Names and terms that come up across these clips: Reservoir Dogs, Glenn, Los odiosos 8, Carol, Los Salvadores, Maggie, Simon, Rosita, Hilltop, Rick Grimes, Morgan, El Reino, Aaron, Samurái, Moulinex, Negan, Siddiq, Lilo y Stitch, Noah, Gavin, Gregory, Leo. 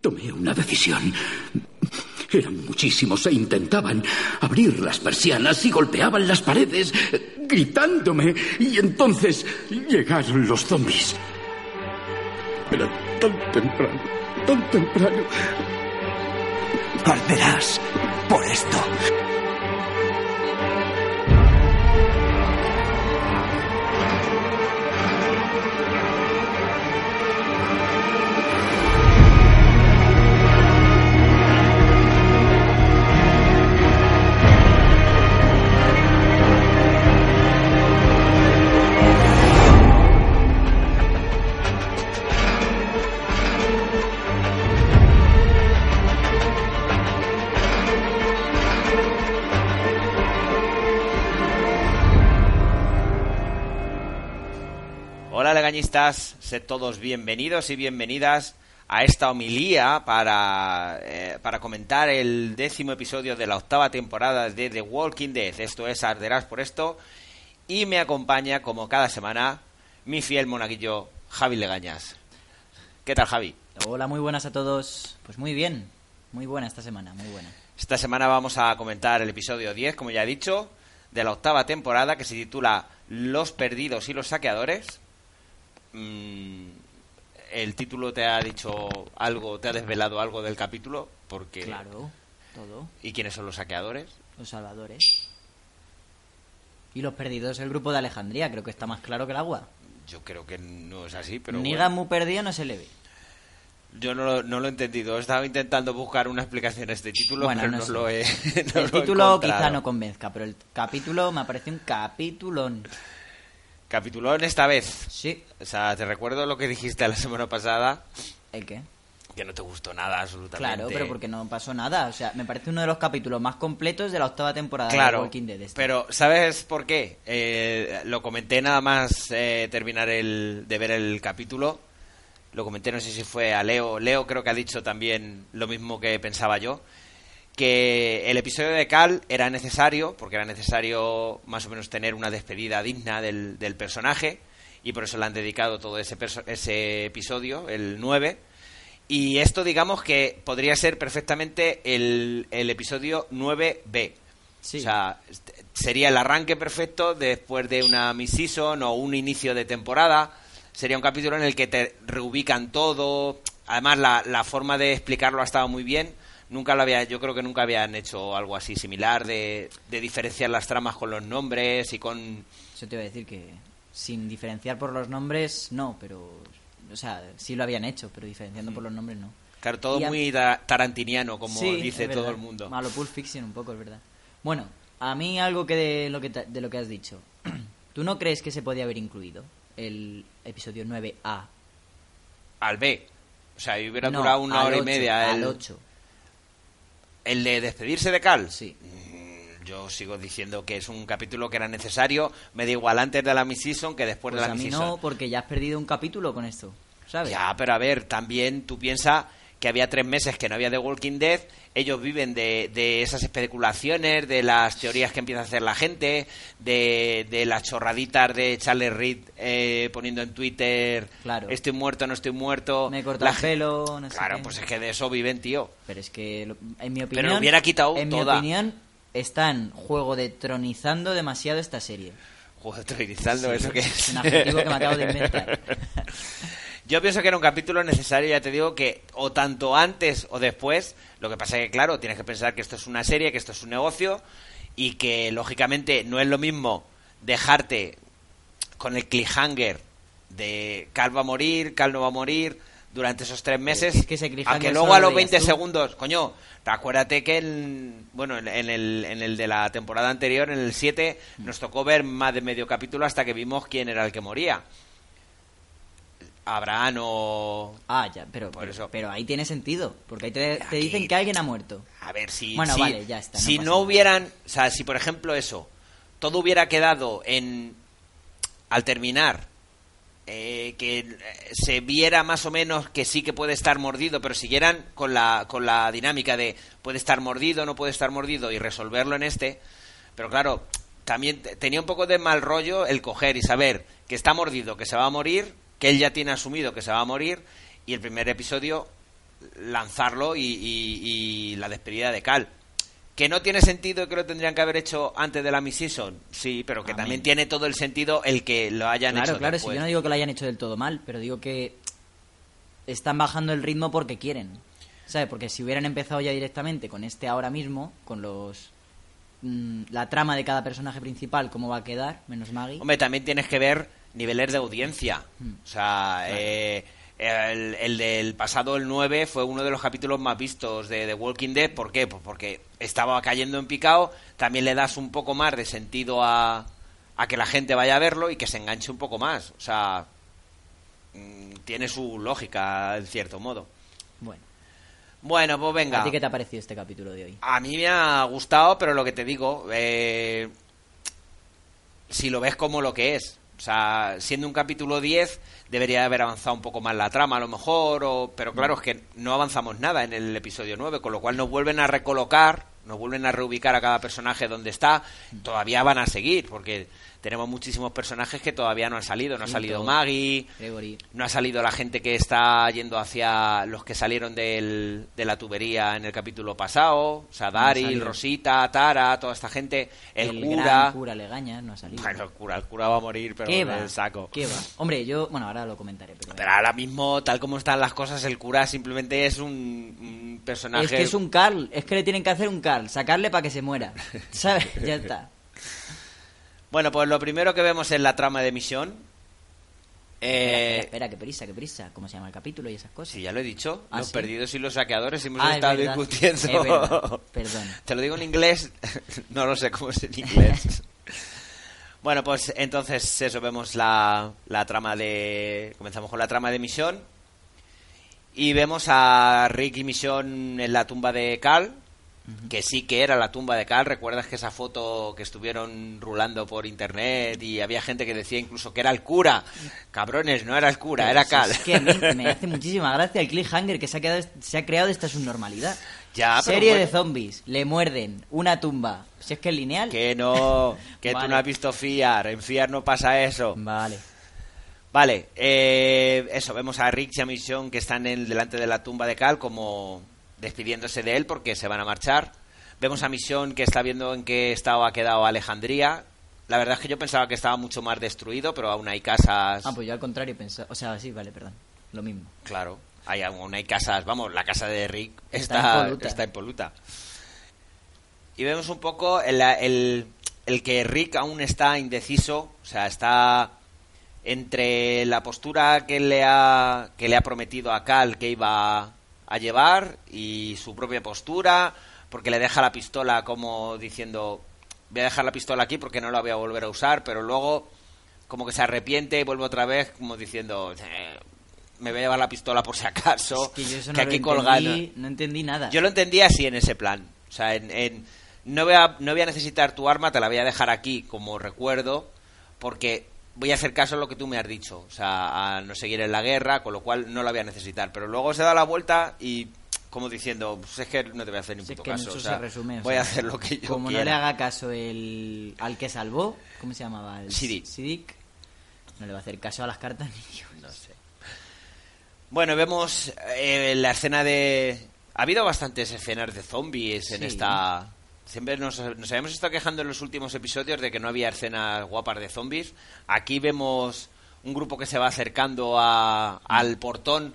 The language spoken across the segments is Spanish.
Tomé una decisión. Eran muchísimos e intentaban abrir las persianas y golpeaban las paredes, gritándome. Y entonces llegaron los zombies. Era tan temprano, tan temprano. Arderás por esto. Hola legañistas, sed todos bienvenidos y bienvenidas a esta homilía para comentar el 10º episodio de la 8ª temporada de The Walking Dead. Esto es Arderás por esto, y me acompaña como cada semana mi fiel monaguillo Javi Legañas. ¿Qué tal, Javi? Hola, muy buenas a todos. Pues muy bien, muy buena esta semana, muy buena. Esta semana vamos a comentar el episodio 10, como ya he dicho, de la 8ª temporada, que se titula Los perdidos y los saqueadores. ¿El título te ha dicho algo, te ha desvelado algo del capítulo? Porque claro, todo. ¿Y quiénes son los saqueadores? Los salvadores. Y los perdidos, el grupo de Alejandría, creo que está más claro que el agua. Yo creo que no es así, pero Negan bueno, muy perdido no se le ve. Yo no lo he entendido, he estado intentando buscar una explicación a este título, bueno, pero no lo he no el título he quizá no convenzca, pero el capítulo me parece un capitulón. Capitulón esta vez. Sí. O sea, te recuerdo lo que dijiste la semana pasada. ¿El qué? Que no te gustó nada, absolutamente. Claro, pero porque no pasó nada. O sea, me parece uno de los capítulos más completos de la 8ª temporada, claro, de Walking Dead. Pero, ¿sabes por qué? Lo comenté nada más terminar de ver el capítulo. Lo comenté, no sé si fue a Leo. Leo creo que ha dicho también lo mismo que pensaba yo. Que el episodio de Carl era necesario, porque era necesario más o menos tener una despedida digna del personaje, y por eso le han dedicado todo ese episodio, el 9. Y esto, digamos, que podría ser perfectamente el episodio 9B. Sí. O sea, sería el arranque perfecto después de una mid-season o un inicio de temporada. Sería un capítulo en el que te reubican todo. Además, la forma de explicarlo ha estado muy bien. Yo creo que nunca habían hecho algo así similar, de diferenciar las tramas con los nombres y con... Yo te iba a decir que sin diferenciar por los nombres, no, pero... O sea, sí lo habían hecho, pero diferenciando por los nombres, no. Claro, todo muy tarantiniano, como sí, dice todo el mundo. A lo Pulp Fiction un poco, es verdad. Bueno, a mí algo que de lo que has dicho. ¿Tú no crees que se podía haber incluido el episodio 9A? Al B. O sea, hubiera durado una hora y media. Al 8. ¿El de despedirse de Carl? Sí. Yo sigo diciendo que es un capítulo que era necesario. Me da igual antes de la mid-season que después de la mid-season. Pues a mí no, porque ya has perdido un capítulo con esto, ¿sabes? Ya, pero a ver, también tú piensas que había 3 meses que no había The Walking Dead. Ellos viven de esas especulaciones, de las teorías que empieza a hacer la gente, de las chorraditas de Charles Reed poniendo en Twitter, claro, estoy muerto, no estoy muerto, me he cortado el pelo, no sé. Claro, qué. Pues es que de eso viven, tío. Pero es que, en mi opinión... Pero hubiera quitado en toda. En mi opinión, están juego de tronizando demasiado esta serie. Juego de tronizando, sí, ¿eso qué es? Un adjetivo que me acabo de inventar. Yo pienso que era un capítulo necesario, ya te digo que o tanto antes o después. Lo que pasa es que, claro, tienes que pensar que esto es una serie, que esto es un negocio, y que, lógicamente, no es lo mismo dejarte con el cliffhanger de Carl va a morir, Carl no va a morir durante esos 3 meses, es que ese cliffhanger, a que luego a los 20 segundos, coño, acuérdate que en el de la temporada anterior, en el 7, nos tocó ver más de medio capítulo hasta que vimos quién era el que moría. Abraham o... Ah, ya, pero ahí tiene sentido, porque ahí te dicen que alguien ha muerto. A ver, si... Bueno, vale, ya está. Si no hubieran... O sea, si por ejemplo eso, todo hubiera quedado en... Al terminar, que se viera más o menos que sí que puede estar mordido, pero siguieran con la dinámica de puede estar mordido, no puede estar mordido, y resolverlo en este. Pero claro, también tenía un poco de mal rollo el coger y saber que está mordido, que se va a morir, que él ya tiene asumido que se va a morir, y el primer episodio lanzarlo y la despedida de Carl. ¿Que no tiene sentido, que lo tendrían que haber hecho antes de la mid-season? Sí, pero que también tiene todo el sentido el que lo hayan hecho después. Claro, sí, yo no digo que lo hayan hecho del todo mal, pero digo que están bajando el ritmo porque quieren, ¿sabes? Porque si hubieran empezado ya directamente con este ahora mismo, con los... la trama de cada personaje principal, cómo va a quedar, menos Maggie... Hombre, también tienes que ver niveles de audiencia. O sea... Claro. El del pasado, el 9, fue uno de los capítulos más vistos de The Walking Dead. ¿Por qué? Pues porque estaba cayendo en picado. También le das un poco más de sentido a que la gente vaya a verlo y que se enganche un poco más. O sea, tiene su lógica, en cierto modo. Bueno, pues venga. ¿A ti qué te ha parecido este capítulo de hoy? A mí me ha gustado, pero lo que te digo, si lo ves como lo que es. O sea, siendo un capítulo 10, debería haber avanzado un poco más la trama, a lo mejor, pero claro, es que no avanzamos nada en el episodio 9, con lo cual nos vuelven a recolocar, nos vuelven a reubicar a cada personaje donde está. Todavía van a seguir, porque tenemos muchísimos personajes que todavía no han salido. No ha salido Maggie, Gregory. No ha salido la gente que está yendo hacia los que salieron de la tubería en el capítulo pasado. O sea, Daryl, no Rosita, Tara, toda esta gente. El cura. El cura Legañas no ha salido. Bueno, el cura va a morir, pero en el saco. ¿Qué va? Hombre, yo... Bueno, ahora lo comentaré. Pero ahora mismo, tal como están las cosas, el cura simplemente es un personaje... Es que es un Carl. Es que le tienen que hacer un Carl. Sacarle para que se muera. ¿Sabes? Ya está. Bueno, pues lo primero que vemos es la trama de misión. Espera, qué prisa. ¿Cómo se llama el capítulo y esas cosas? Sí, ya lo he dicho. ¿Ah, los sí? Perdidos y los saqueadores. Hemos estado discutiendo. Perdón. Te lo digo en inglés. No lo sé cómo es en inglés. Bueno, pues entonces eso. Vemos la trama de... Comenzamos con la trama de misión. Y vemos a Rick y Misión en la tumba de Carl. Que sí que era la tumba de Carl. ¿Recuerdas que esa foto que estuvieron rulando por internet y había gente que decía incluso que era el cura? Cabrones, no era el cura, pero era Carl. Es que a mí me hace muchísima gracia el cliffhanger que se ha creado esta subnormalidad. Ya, serie de zombies, le muerden, una tumba. Si es que es lineal. Que no, que vale. Tú no has visto Fiar, en Fiar no pasa eso. Vale, eso, vemos a Rick y a Mission que están delante de la tumba de Carl como... despidiéndose de él porque se van a marchar. Vemos a Misión que está viendo en qué estado ha quedado Alejandría. La verdad es que yo pensaba que estaba mucho más destruido, pero aún hay casas... Ah, pues yo al contrario pensaba... O sea, sí, vale, perdón. Lo mismo. Claro, aún hay casas... Vamos, la casa de Rick está impoluta. Y vemos un poco el que Rick aún está indeciso, o sea, está... entre la postura que le ha prometido a Carl que iba a llevar y su propia postura, porque le deja la pistola como diciendo voy a dejar la pistola aquí porque no la voy a volver a usar, pero luego como que se arrepiente y vuelve otra vez como diciendo me voy a llevar la pistola por si acaso, es que no, que aquí colgado no entendí nada. Yo lo entendí así en ese plan, o sea, no voy a necesitar tu arma, te la voy a dejar aquí como recuerdo porque voy a hacer caso a lo que tú me has dicho, o sea, a no seguir en la guerra, con lo cual no la voy a necesitar. Pero luego se da la vuelta y como diciendo, pues es que no te voy a hacer ni puto caso, o sea, voy a hacer lo que yo quiera. Como no le haga caso al que salvó, ¿cómo se llamaba? El Siddiq. No le va a hacer caso a las cartas ni Dios. No sé. Bueno, vemos la escena de... Ha habido bastantes escenas de zombies en esta... Siempre nos habíamos estado quejando en los últimos episodios de que no había escenas guapas de zombies. Aquí vemos un grupo que se va acercando al portón.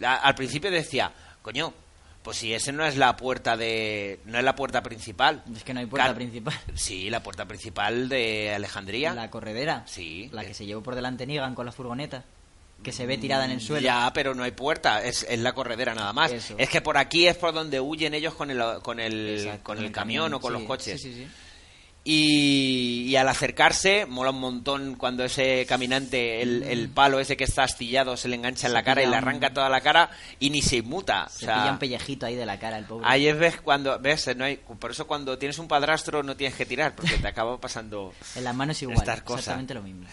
Al principio decía, coño, pues si ese no es la puerta no es la puerta principal. Es que no hay puerta principal. Sí, la puerta principal de Alejandría. La corredera. Sí. La que se llevó por delante Negan con la furgoneta. Que se ve tirada en el suelo. Ya, pero no hay puerta, es la corredera nada más. Eso. Es que por aquí es por donde huyen ellos con el camión o con los coches. Sí. Y al acercarse, mola un montón cuando ese caminante, el palo ese que está astillado, se le engancha en la cara y le arranca toda la cara y ni se inmuta. Se pilla un pellejito ahí de la cara el pobre. Ahí ves cuando... No hay, por eso cuando tienes un padrastro no tienes que tirar, porque te acaba pasando en las manos igual, exactamente lo mismo.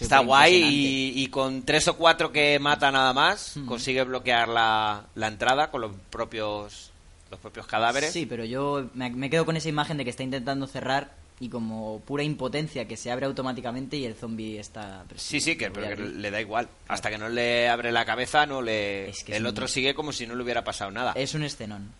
Está guay y con 3 o 4 que mata nada más consigue bloquear la entrada con los propios cadáveres. Sí, pero yo me quedo con esa imagen de que está intentando cerrar y como pura impotencia que se abre automáticamente y el zombie está... Sí, sí, que, pero que le da igual. Claro. Hasta que no le abre la cabeza, no le... Es que el otro sigue como si no le hubiera pasado nada. Es un escenón.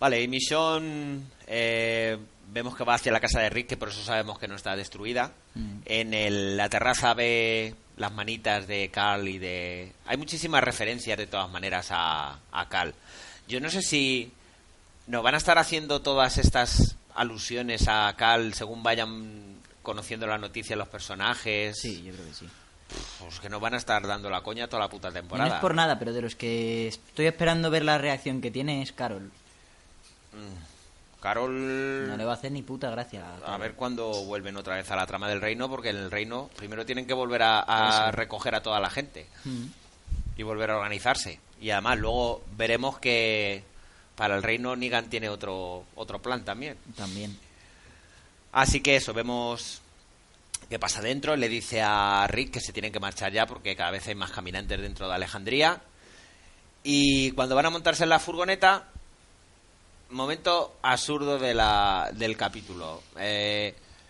Vale, y Mission... vemos que va hacia la casa de Rick, que por eso sabemos que no está destruida. Mm. En la terraza ve las manitas de Carl y de... Hay muchísimas referencias de todas maneras a Carl. Yo no sé si nos van a estar haciendo todas estas alusiones a Carl según vayan conociendo la noticia los personajes. Sí, yo creo que sí. Pues que nos van a estar dando la coña toda la puta temporada. No es por nada, pero de los que estoy esperando ver la reacción que tiene es Carol. Carol... No le va a hacer ni puta gracia. A ver cuándo vuelven otra vez a la trama del reino, porque en el reino primero tienen que volver a recoger a toda la gente y volver a organizarse. Y además luego veremos que para el reino Negan tiene otro plan también. Así que eso, vemos qué pasa dentro. Le dice a Rick que se tienen que marchar ya porque cada vez hay más caminantes dentro de Alejandría. Y cuando van a montarse en la furgoneta... Momento absurdo del capítulo.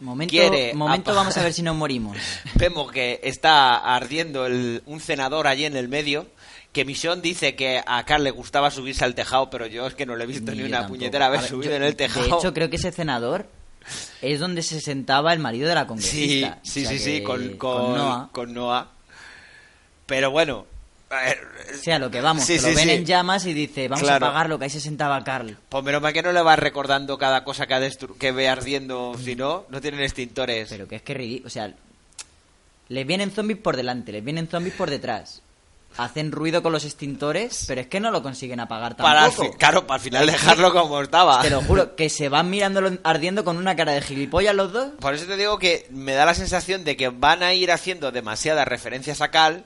Vamos a ver si nos morimos. Vemos que está ardiendo un cenador allí en el medio. Que Mission dice que a Carl le gustaba subirse al tejado, pero yo es que no le he visto ni una tampoco. Puñetera haber subido en el tejado. De hecho, creo que ese cenador es donde se sentaba el marido de la congresista. Sí, con Noah. Pero bueno... O sea, lo que vamos, ven en llamas y dice, vamos a apagarlo, que ahí se sentaba Carl. Pues menos mal que no le vas recordando cada cosa que ve ardiendo, si no, no tienen extintores. Pero que es que ridículo, o sea, les vienen zombies por delante, les vienen zombies por detrás. Hacen ruido con los extintores, pero es que no lo consiguen apagar tampoco. Para al final dejarlo como estaba. Te lo juro, que se van mirándolo ardiendo con una cara de gilipollas los dos. Por eso te digo que me da la sensación de que van a ir haciendo demasiadas referencias a Carl...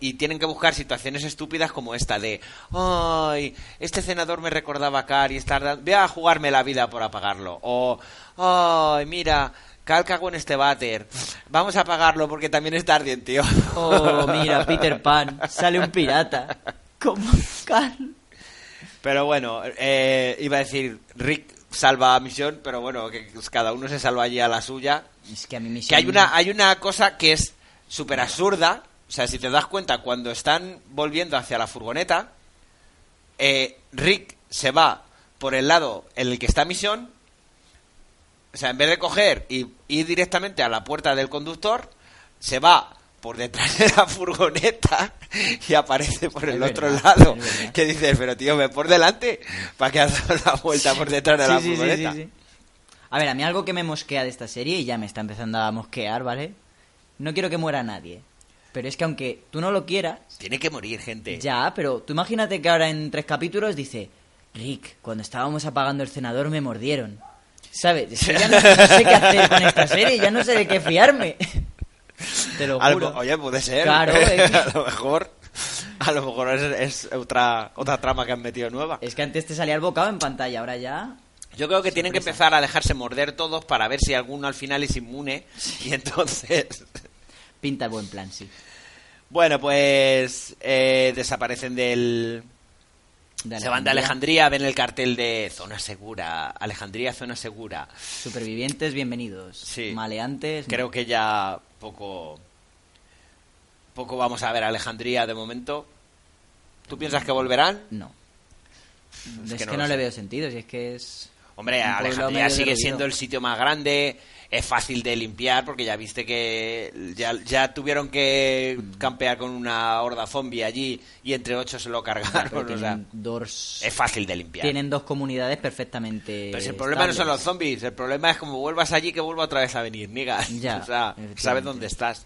Y tienen que buscar situaciones estúpidas como esta de... ¡Ay! Este cenador me recordaba a Carl y está... Voy a jugarme la vida por apagarlo. O... ¡Ay! Mira, Carl cago en este váter. Vamos a apagarlo porque también está ardiente, tío. ¡Oh! Mira, Peter Pan. Sale un pirata. Como Carl. Pero bueno, iba a decir... Rick salva a Misión, pero bueno, que cada uno se salva allí a la suya. Es que a mí Misión... Que hay una cosa que es súper absurda... O sea, si te das cuenta, cuando están volviendo hacia la furgoneta, Rick se va por el lado en el que está Misión. O sea, en vez de coger y ir directamente a la puerta del conductor, se va por detrás de la furgoneta y aparece por el otro lado. Que dices, pero tío, ve por delante para que has dado la vuelta por detrás de la furgoneta. Sí. A ver, a mí algo que me mosquea de esta serie, y ya me está empezando a mosquear, ¿vale? No quiero que muera nadie. Pero es que aunque tú no lo quieras... Tiene que morir, gente. Ya, pero tú imagínate que ahora en 3 capítulos dice... Rick, cuando estábamos apagando el cenador me mordieron. ¿Sabes? Ya no sé qué hacer con esta serie, ya no sé de qué fiarme. Te lo juro. Oye, puede ser. Claro. A lo mejor es otra trama que han metido nueva. Es que antes te salía el bocado en pantalla, ahora ya... Yo creo que tienen que empezar a dejarse morder todos para ver si alguno al final es inmune. Y entonces... Pinta buen plan, sí. Bueno, pues desaparecen Se van de Alejandría, ven el cartel de zona segura. Alejandría, zona segura. Supervivientes, bienvenidos. Sí. Maleantes. Creo que ya poco vamos a ver a Alejandría de momento. ¿Tú piensas que volverán? No. Es que no le veo sentido, si es que es... Hombre, Alejandría sigue siendo el sitio más grande... Es fácil de limpiar porque ya viste que ya tuvieron que campear con una horda zombie allí y entre 8 se lo cargaron. Claro, o sea, es fácil de limpiar. Tienen 2 comunidades perfectamente. Pero si el problema no son los zombies, el problema es como vuelvas allí que vuelva otra vez a venir, migas. O sea, sabes dónde estás.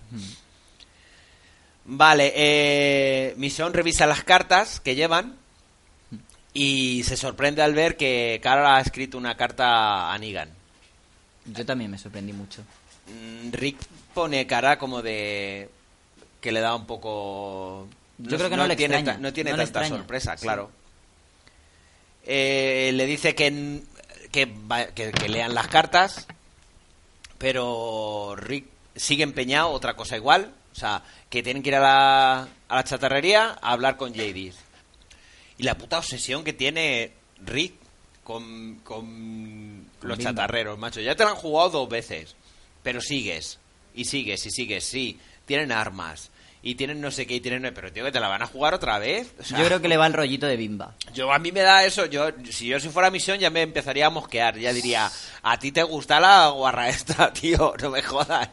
Vale, Misión revisa las cartas que llevan y se sorprende al ver que Carol ha escrito una carta a Negan. Yo también me sorprendí mucho. Rick pone cara como de... que le da un poco... Yo creo que no le extraña. No tiene tanta sorpresa, claro. Sí. Le dice que lean las cartas, pero Rick sigue empeñado, otra cosa igual. O sea, que tienen que ir a la chatarrería a hablar con Jadis. Y la puta obsesión que tiene Rick con los chatarreros, macho. Ya te lo han jugado dos veces, pero sigues, y sigues, y sigues. Sí, tienen armas, y tienen no sé qué, y tienen... Pero, tío, que te la van a jugar otra vez. O sea, yo creo que le va el rollito de Bimba. Yo, a mí me da eso. Yo, si yo fuera Misión, ya me empezaría a mosquear. Ya diría, a ti te gusta la guarra esta, tío, no me jodas.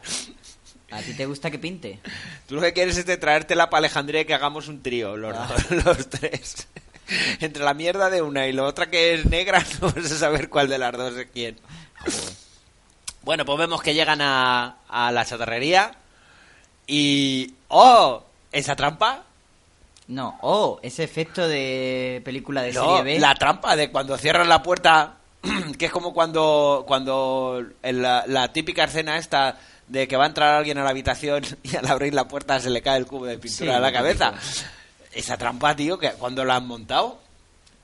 ¿A ti te gusta que pinte? Tú lo que quieres es traértela para Alejandría y que hagamos un trío, los tres. Entre la mierda de una y la otra que es negra, no vas a saber cuál de las dos es quién. Joder. Bueno, pues vemos que llegan a la chatarrería y... ¡Oh! ¿Esa trampa? No, ¡oh! Ese efecto de película de serie B. La trampa de cuando cierran la puerta, que es como cuando en la típica escena esta... de que va a entrar alguien a la habitación y al abrir la puerta se le cae el cubo de pintura a la cabeza. Esa trampa, tío, que ¿cuándo la han montado?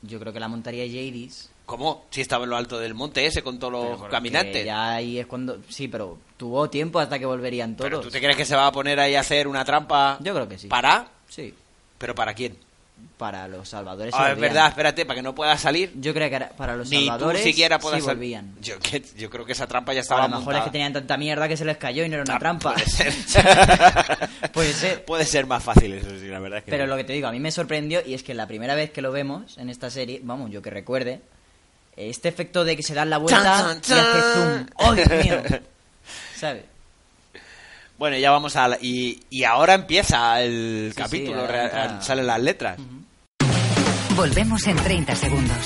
Yo creo que la montaría Jadis. ¿Cómo? Si estaba en lo alto del monte ese con todos los caminantes. Ya ahí es cuando... Sí, pero tuvo tiempo hasta que volverían todos. ¿Pero tú te crees que se va a poner ahí a hacer una trampa? Yo creo que sí. ¿Para? Sí. ¿Pero para quién? Para los salvadores. Ah, es verdad, espérate, para que no pueda salir. Yo creo que para los salvadores ni tú siquiera puedas salir. Yo creo que esa trampa ya estaba montada. A lo mejor es que tenían tanta mierda que se les cayó y no era una trampa. Puede ser. Puede ser más fácil eso, sí, la verdad es que... Pero lo que te digo, a mí me sorprendió, y es que la primera vez que lo vemos en esta serie, vamos, yo que recuerde, este efecto de que se dan la vuelta y hace zoom. ¡Oh, Dios mío! ¿Sabes? Bueno, ya vamos a... Y ahora empieza el capítulo, salen las letras. Uh-huh. Volvemos en 30 segundos.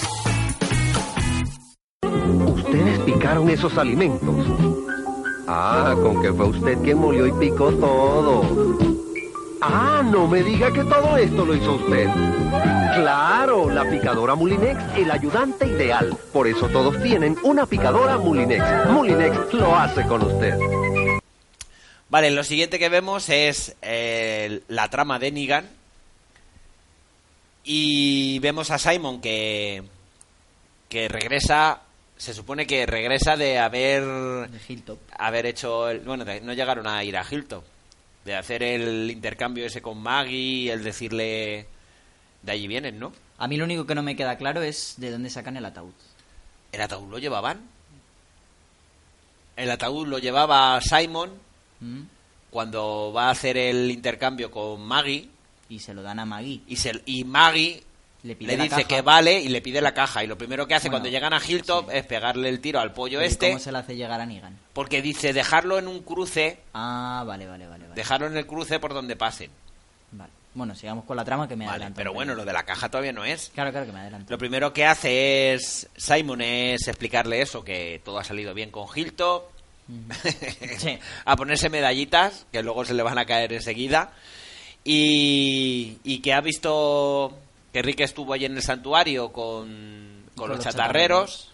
Ustedes picaron esos alimentos. Ah, con que fue usted quien molió y picó todo. Ah, no me diga que todo esto lo hizo usted. Claro, la picadora Moulinex, el ayudante ideal. Por eso todos tienen una picadora Moulinex. Moulinex lo hace con usted. Vale, lo siguiente que vemos es la trama de Negan. Y vemos a Simon que regresa, se supone que regresa de haber hecho... no llegaron a ir a Hilltop. De hacer el intercambio ese con Maggie, el decirle de allí vienen, ¿no? A mí lo único que no me queda claro es de dónde sacan el ataúd. ¿El ataúd lo llevaban? El ataúd lo llevaba Simon... cuando va a hacer el intercambio con Maggie y se lo dan a Maggie y Maggie le dice caja. Que vale, y le pide la caja, y lo primero que hace cuando llegan a Hilltop es pegarle el tiro al pollo. Pero ¿cómo se le hace llegar a Negan? Porque dice dejarlo en un cruce. Ah, vale. Dejarlo en el cruce por donde pasen. Vale. Bueno, sigamos con la trama que me adelanto. Pero bueno, lo de la caja todavía no es. Claro que me adelanto. Lo primero que hace es Simon es explicarle eso, que todo ha salido bien con Hilltop. Sí. A ponerse medallitas que luego se le van a caer enseguida, y que ha visto que Rick estuvo allí en el santuario con los chatarreros.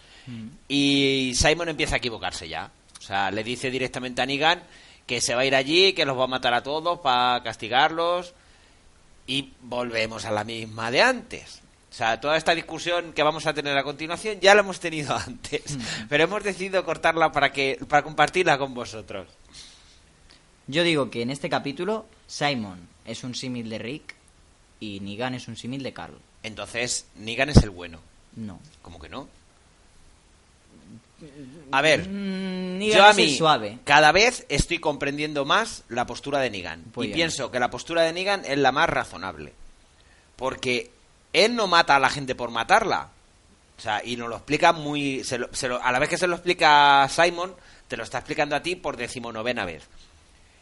Y Simon empieza a equivocarse ya, o sea, le dice directamente a Negan que se va a ir allí, que los va a matar a todos para castigarlos, y volvemos a la misma de antes. O sea, toda esta discusión que vamos a tener a continuación ya la hemos tenido antes, pero hemos decidido cortarla para compartirla con vosotros. Yo digo que en este capítulo Simon es un símil de Rick y Negan es un símil de Carl. Entonces, ¿Negan es el bueno? No. ¿Cómo que no? A ver, yo a mí suave. Cada vez estoy comprendiendo más la postura de Negan. Pues y pienso que la postura de Negan es la más razonable, porque... él no mata a la gente por matarla. O sea, y nos lo explica muy... a la vez que se lo explica a Simon, te lo está explicando a ti por 19ª vez.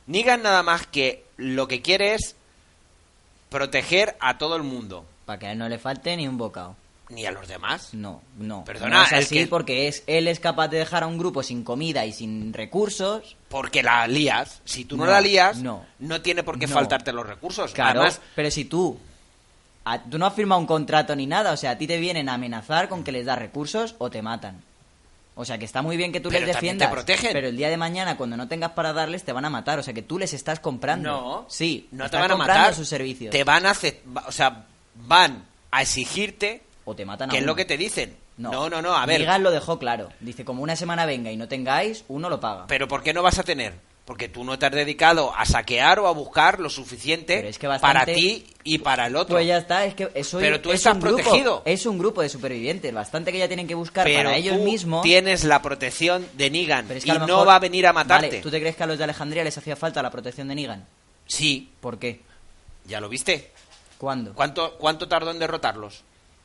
Negan nada más que lo que quiere es proteger a todo el mundo. Para que a él no le falte ni un bocado. ¿Ni a los demás? No. Perdona, no es así, es que... porque él es capaz de dejar a un grupo sin comida y sin recursos. Porque la lías. Si tú no la lías, no tiene por qué faltarte los recursos. Claro, además, pero si tú... tú no has firmado un contrato ni nada, o sea, a ti te vienen a amenazar con que les das recursos o te matan. O sea, que está muy bien que tú les defiendas, te protegen. Pero el día de mañana, cuando no tengas para darles, te van a matar. O sea, que tú les estás comprando. No, sí, no te van a matar sus servicios. Te van a hacer, o sea, van a exigirte o te matan. Que es lo que te dicen. No, a ver. Negan lo dejó claro. Dice, como una semana venga y no tengáis, uno lo paga. Pero ¿por qué no vas a tener? porque tú no te has dedicado a saquear o a buscar lo suficiente, es que bastante, para ti y para el otro. Pues ya está, es que eso. Pero tú estás protegido. Es un grupo de supervivientes, bastante que ya tienen que buscar para ellos mismos. Tienes la protección de Negan, es que y mejor, no va a venir a matarte. Vale, ¿tú te crees que a los de Alejandría les hacía falta la protección de Negan? Sí. ¿Por qué? ¿Ya lo viste? ¿Cuándo? ¿Cuánto tardó en derrotarlos?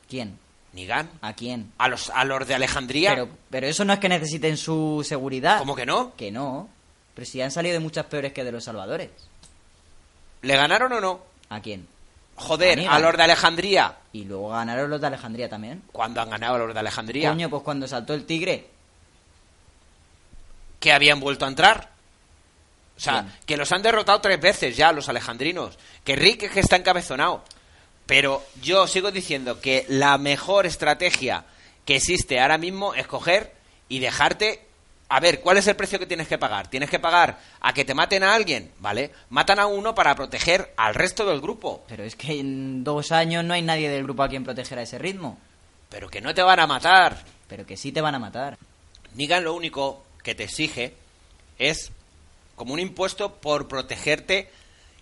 ¿Quién? ¿Negan? ¿A quién? A los de Alejandría. Pero eso no es que necesiten su seguridad. ¿Cómo que no? Que no. Pero si han salido de muchas peores que de los Salvadores. ¿Le ganaron o no? ¿A quién? Joder, a los de Alejandría. Y luego ganaron los de Alejandría también. ¿Cuándo han ganado los de Alejandría? Coño, pues cuando saltó el tigre. ¿Que habían vuelto a entrar? O sea, bien, que los han derrotado 3 veces ya los alejandrinos. Que Rick es que está encabezonado. Pero yo sigo diciendo que la mejor estrategia que existe ahora mismo es coger y dejarte... A ver, ¿cuál es el precio que tienes que pagar? Tienes que pagar a que te maten a alguien, ¿vale? Matan a uno para proteger al resto del grupo. Pero es que en 2 años no hay nadie del grupo a quien proteger a ese ritmo. Pero que no te van a matar. Pero que sí te van a matar. Negan lo único que te exige es como un impuesto por protegerte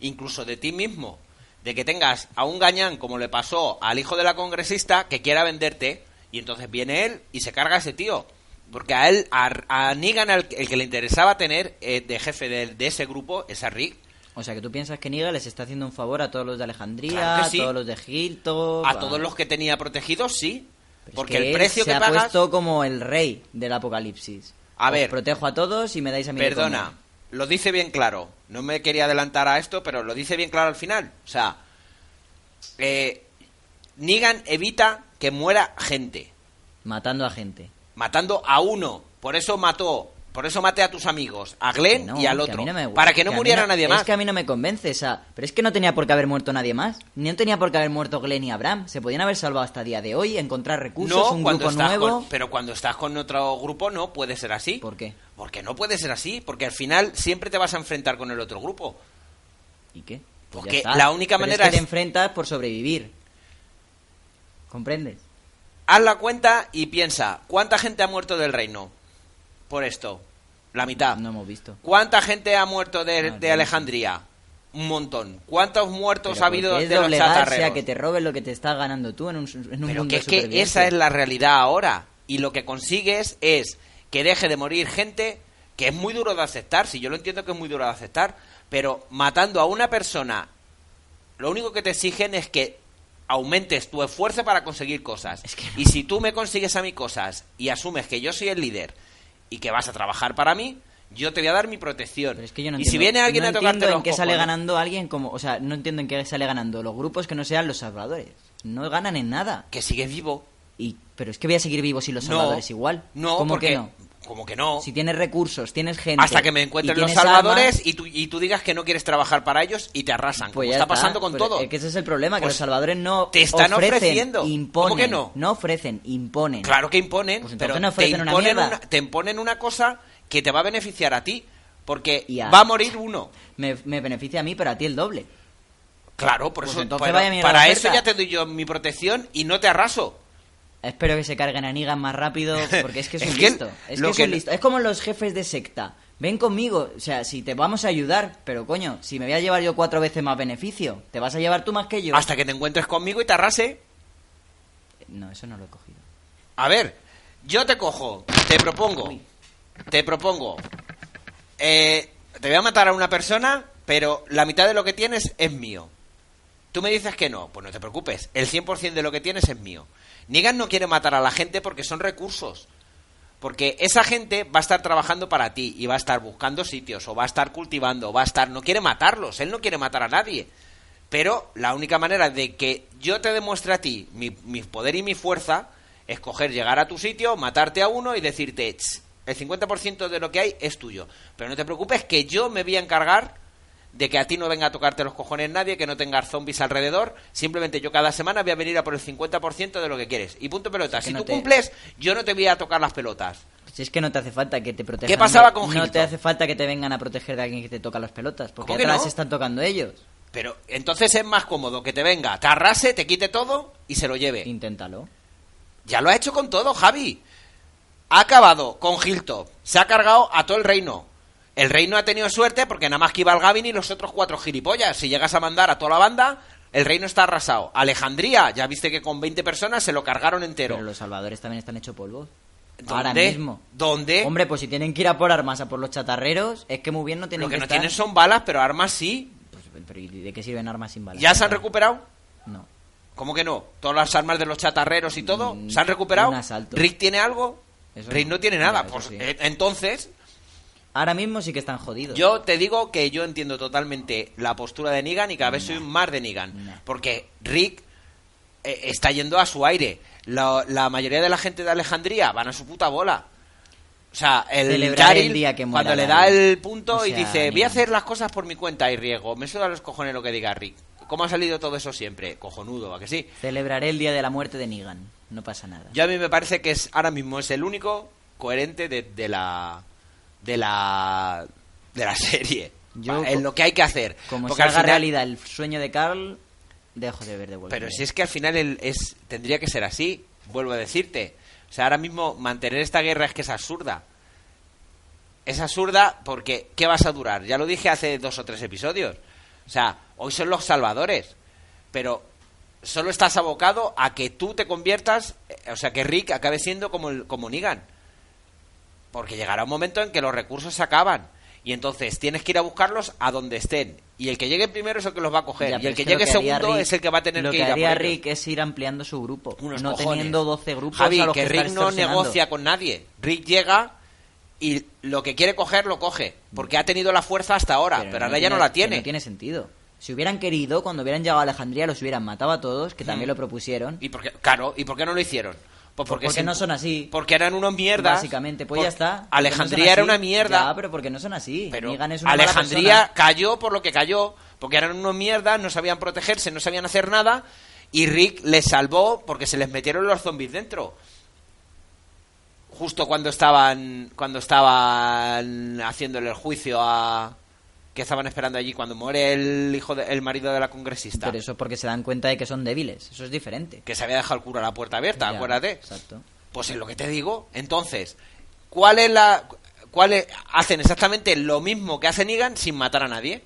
incluso de ti mismo. De que tengas a un gañán, como le pasó al hijo de la congresista, que quiera venderte, y entonces viene él y se carga a ese tío. Porque a él, a Negan, el que le interesaba tener de jefe de ese grupo es a Rick. O sea, que tú piensas que Negan les está haciendo un favor a todos los de Alejandría, claro que sí, a todos los de Hilltop... A todos los que tenía protegidos, sí. Pero porque es que el precio que pagas... se ha puesto como el rey del apocalipsis. A ver... Os protejo a todos y me dais a mí. Perdona, lo dice bien claro. No me quería adelantar a esto, pero lo dice bien claro al final. O sea, Negan evita que muera gente. Matando a gente. Matando a uno, por eso maté a tus amigos, a Glenn y al otro, no, para que no muriera nadie más. Es que a mí no me convence, pero es que no tenía por qué haber muerto nadie más, no tenía por qué haber muerto Glenn y Abraham, se podían haber salvado hasta día de hoy, encontrar recursos, no, un grupo nuevo... Pero cuando estás con otro grupo no puede ser así. ¿Por qué? Porque no puede ser así, porque al final siempre te vas a enfrentar con el otro grupo. ¿Y qué? Pues porque la única manera es... te enfrentas por sobrevivir, ¿comprendes? Haz la cuenta y piensa, ¿cuánta gente ha muerto del reino por esto? La mitad. No hemos visto. ¿Cuánta gente ha muerto de Alejandría? Un montón. ¿Cuántos muertos ha habido de los chatarreros? O sea, que te roben lo que te estás ganando tú en un pero mundo que es que esa es la realidad ahora. Y lo que consigues es que deje de morir gente, que es muy duro de aceptar. Sí, yo lo entiendo que es muy duro de aceptar. Pero matando a una persona, lo único que te exigen es que aumentes tu esfuerzo para conseguir cosas. Es que no. Y si tú me consigues a mí cosas y asumes que yo soy el líder y que vas a trabajar para mí, yo te voy a dar mi protección. Pero es que yo no entiendo, y si viene alguien a tocarte los cojones... No entiendo en qué sale ganando alguien como... O sea, no entiendo en qué sale ganando los grupos que no sean los salvadores. No ganan en nada. Que sigues vivo. Pero es que voy a seguir vivo si los salvadores igual. No, ¿cómo porque... que no? Como que no. Si tienes recursos, tienes gente... Hasta que me encuentren los salvadores armas, y tú digas que no quieres trabajar para ellos y te arrasan. Pues como está pasando con todo. Es que ese es el problema, que los salvadores no te están ofreciendo. Imponen. ¿Cómo que no? No ofrecen, imponen. Claro que imponen, pues pero no te imponen te imponen una cosa que te va a beneficiar a ti, porque va a morir uno. Me beneficia a mí, pero a ti el doble. Claro, por pues eso... Para eso ya te doy yo mi protección y no te arraso. Espero que se carguen a Negan más rápido, porque es que es un listo. Es que es un listo. Es como los jefes de secta. Ven conmigo, o sea, si te vamos a ayudar, pero coño, si me voy a llevar yo 4 veces más beneficio, te vas a llevar tú más que yo. Hasta que te encuentres conmigo y te arrase. No, eso no lo he cogido. A ver, yo te cojo, te propongo. Te voy a matar a una persona, pero la mitad de lo que tienes es mío. Tú me dices que no, pues no te preocupes, el 100% de lo que tienes es mío. Negan no quiere matar a la gente porque son recursos, porque esa gente va a estar trabajando para ti y va a estar buscando sitios o va a estar cultivando, no quiere matarlos, él no quiere matar a nadie, pero la única manera de que yo te demuestre a ti mi poder y mi fuerza es coger, llegar a tu sitio, matarte a uno y decirte, el 50% de lo que hay es tuyo, pero no te preocupes que yo me voy a encargar de que a ti no venga a tocarte los cojones nadie, que no tengas zombies alrededor, simplemente yo cada semana voy a venir a por el 50% de lo que quieres y punto pelota, si tú cumples yo no te voy a tocar las pelotas. Si es que no te hace falta que te protejan. ¿Qué pasaba con Hilltop? No te hace falta que te vengan a proteger de alguien que te toca las pelotas, porque ya te las están tocando ellos. Pero entonces es más cómodo que te venga, te arrase, te quite todo y se lo lleve. Inténtalo. Ya lo ha hecho con todo, Javi. Ha acabado con Hilltop, se ha cargado a todo el reino. El Reino ha tenido suerte porque nada más que iba el Gavin y los otros cuatro gilipollas. Si llegas a mandar a toda la banda, el Reino está arrasado. Alejandría, ya viste que con 20 personas se lo cargaron entero. Pero los salvadores también están hechos polvo. ¿Dónde? Ahora mismo. ¿Dónde? Hombre, pues si tienen que ir a por armas, a por los chatarreros, es que muy bien no tienen que estar. Lo que no tienen son balas, pero armas sí. Pues, pero ¿y de qué sirven armas sin balas? ¿Ya se han recuperado? No. ¿Cómo que no? ¿Todas las armas de los chatarreros y todo? ¿Se han recuperado? Un asalto. ¿Rick tiene algo? Eso Rick no tiene nada. Pues, sí. Entonces... Ahora mismo sí que están jodidos. Yo te digo que yo entiendo totalmente la postura de Negan y cada vez soy más de Negan. Porque Rick está yendo a su aire. La mayoría de la gente de Alejandría van a su puta bola. O sea, el Daryl, cuando le da el punto, o sea, y dice, voy a hacer las cosas por mi cuenta y riego. Me suda los cojones lo que diga Rick. ¿Cómo ha salido todo eso siempre? Cojonudo, ¿a que sí? Celebraré el día de la muerte de Negan. No pasa nada. Yo a mí me parece que ahora mismo es el único coherente de la serie. Yo, en lo que hay que hacer. Como se haga realidad el sueño de Carl, dejo de ver de vuelta. Pero si es que al final tendría que ser así. Vuelvo a decirte. O sea, ahora mismo mantener esta guerra es que es absurda. Es absurda porque ¿qué vas a durar? Ya lo dije hace 2 o 3 episodios. O sea, hoy son los salvadores, pero solo estás abocado a que tú te conviertas, o sea, que Rick acabe siendo como Negan. Porque llegará un momento en que los recursos se acaban y entonces tienes que ir a buscarlos a donde estén. Y el que llegue primero es el que los va a coger. Ya, y el que llegue segundo es el que va a tener que ir a por ellos. Lo que haría Rick es ir ampliando su grupo. Unos no cojones. Teniendo 12 grupos, Javi, a los que Rick no negocia con nadie. Rick llega... y lo que quiere coger, lo coge. Porque ha tenido la fuerza hasta ahora, pero ahora ya no la tiene. No tiene sentido. Si hubieran querido, cuando hubieran llegado a Alejandría, los hubieran matado a todos, que también lo propusieron. ¿Y por qué no lo hicieron? Pues porque no son así. Porque eran unos mierdas. Básicamente, pues ya está. Alejandría no era una mierda. Ah, pero porque no son así. Pero es una Alejandría cayó por lo que cayó. Porque eran unos mierdas, no sabían protegerse, no sabían hacer nada. Y Rick les salvó porque se les metieron los zombies dentro. Justo cuando estaban haciéndole el juicio a... que estaban esperando allí cuando muere el marido de la congresista. Pero eso es porque se dan cuenta de que son débiles. Eso es diferente. Que se había dejado el cura la puerta abierta, ya, acuérdate. Exacto. Pues es lo que te digo. Entonces, hacen exactamente lo mismo que hace Negan sin matar a nadie.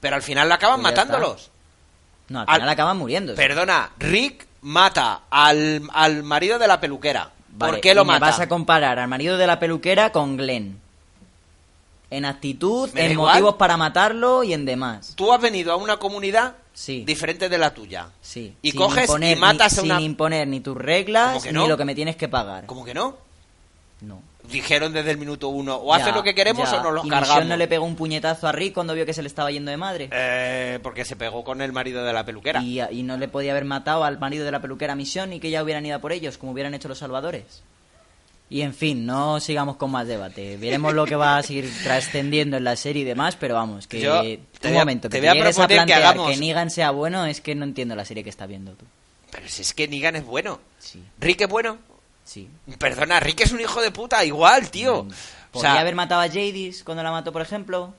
Pero al final la acaban matándolos. Está. No, al final acaban muriendo. Perdona, Rick mata al marido de la peluquera. Vale, ¿por qué lo mata? Vas a comparar al marido de la peluquera con Glenn. En actitud, en motivos para matarlo y en demás. Tú has venido a una comunidad diferente de la tuya. Sí. Y coges y matas a una... Sin imponer ni tus reglas ni lo que me tienes que pagar. ¿Cómo que no? No. Dijeron desde el minuto 1, o haces lo que queremos o nos los cargamos. Misión no le pegó un puñetazo a Rick cuando vio que se le estaba yendo de madre. Porque se pegó con el marido de la peluquera. Y no le podía haber matado al marido de la peluquera a Misión y que ya hubieran ido por ellos, como hubieran hecho los salvadores. Y en fin, no sigamos con más debate. Veremos lo que va a seguir trascendiendo en la serie y demás, pero vamos, que yo te voy a proponer que hagamos... que Negan sea bueno, es que no entiendo la serie que está viendo tú. Pero si es que Negan es bueno. Sí. Rick es bueno. Sí. Perdona, Rick es un hijo de puta, igual, tío. Podría haber matado a Jadis cuando la mató, por ejemplo.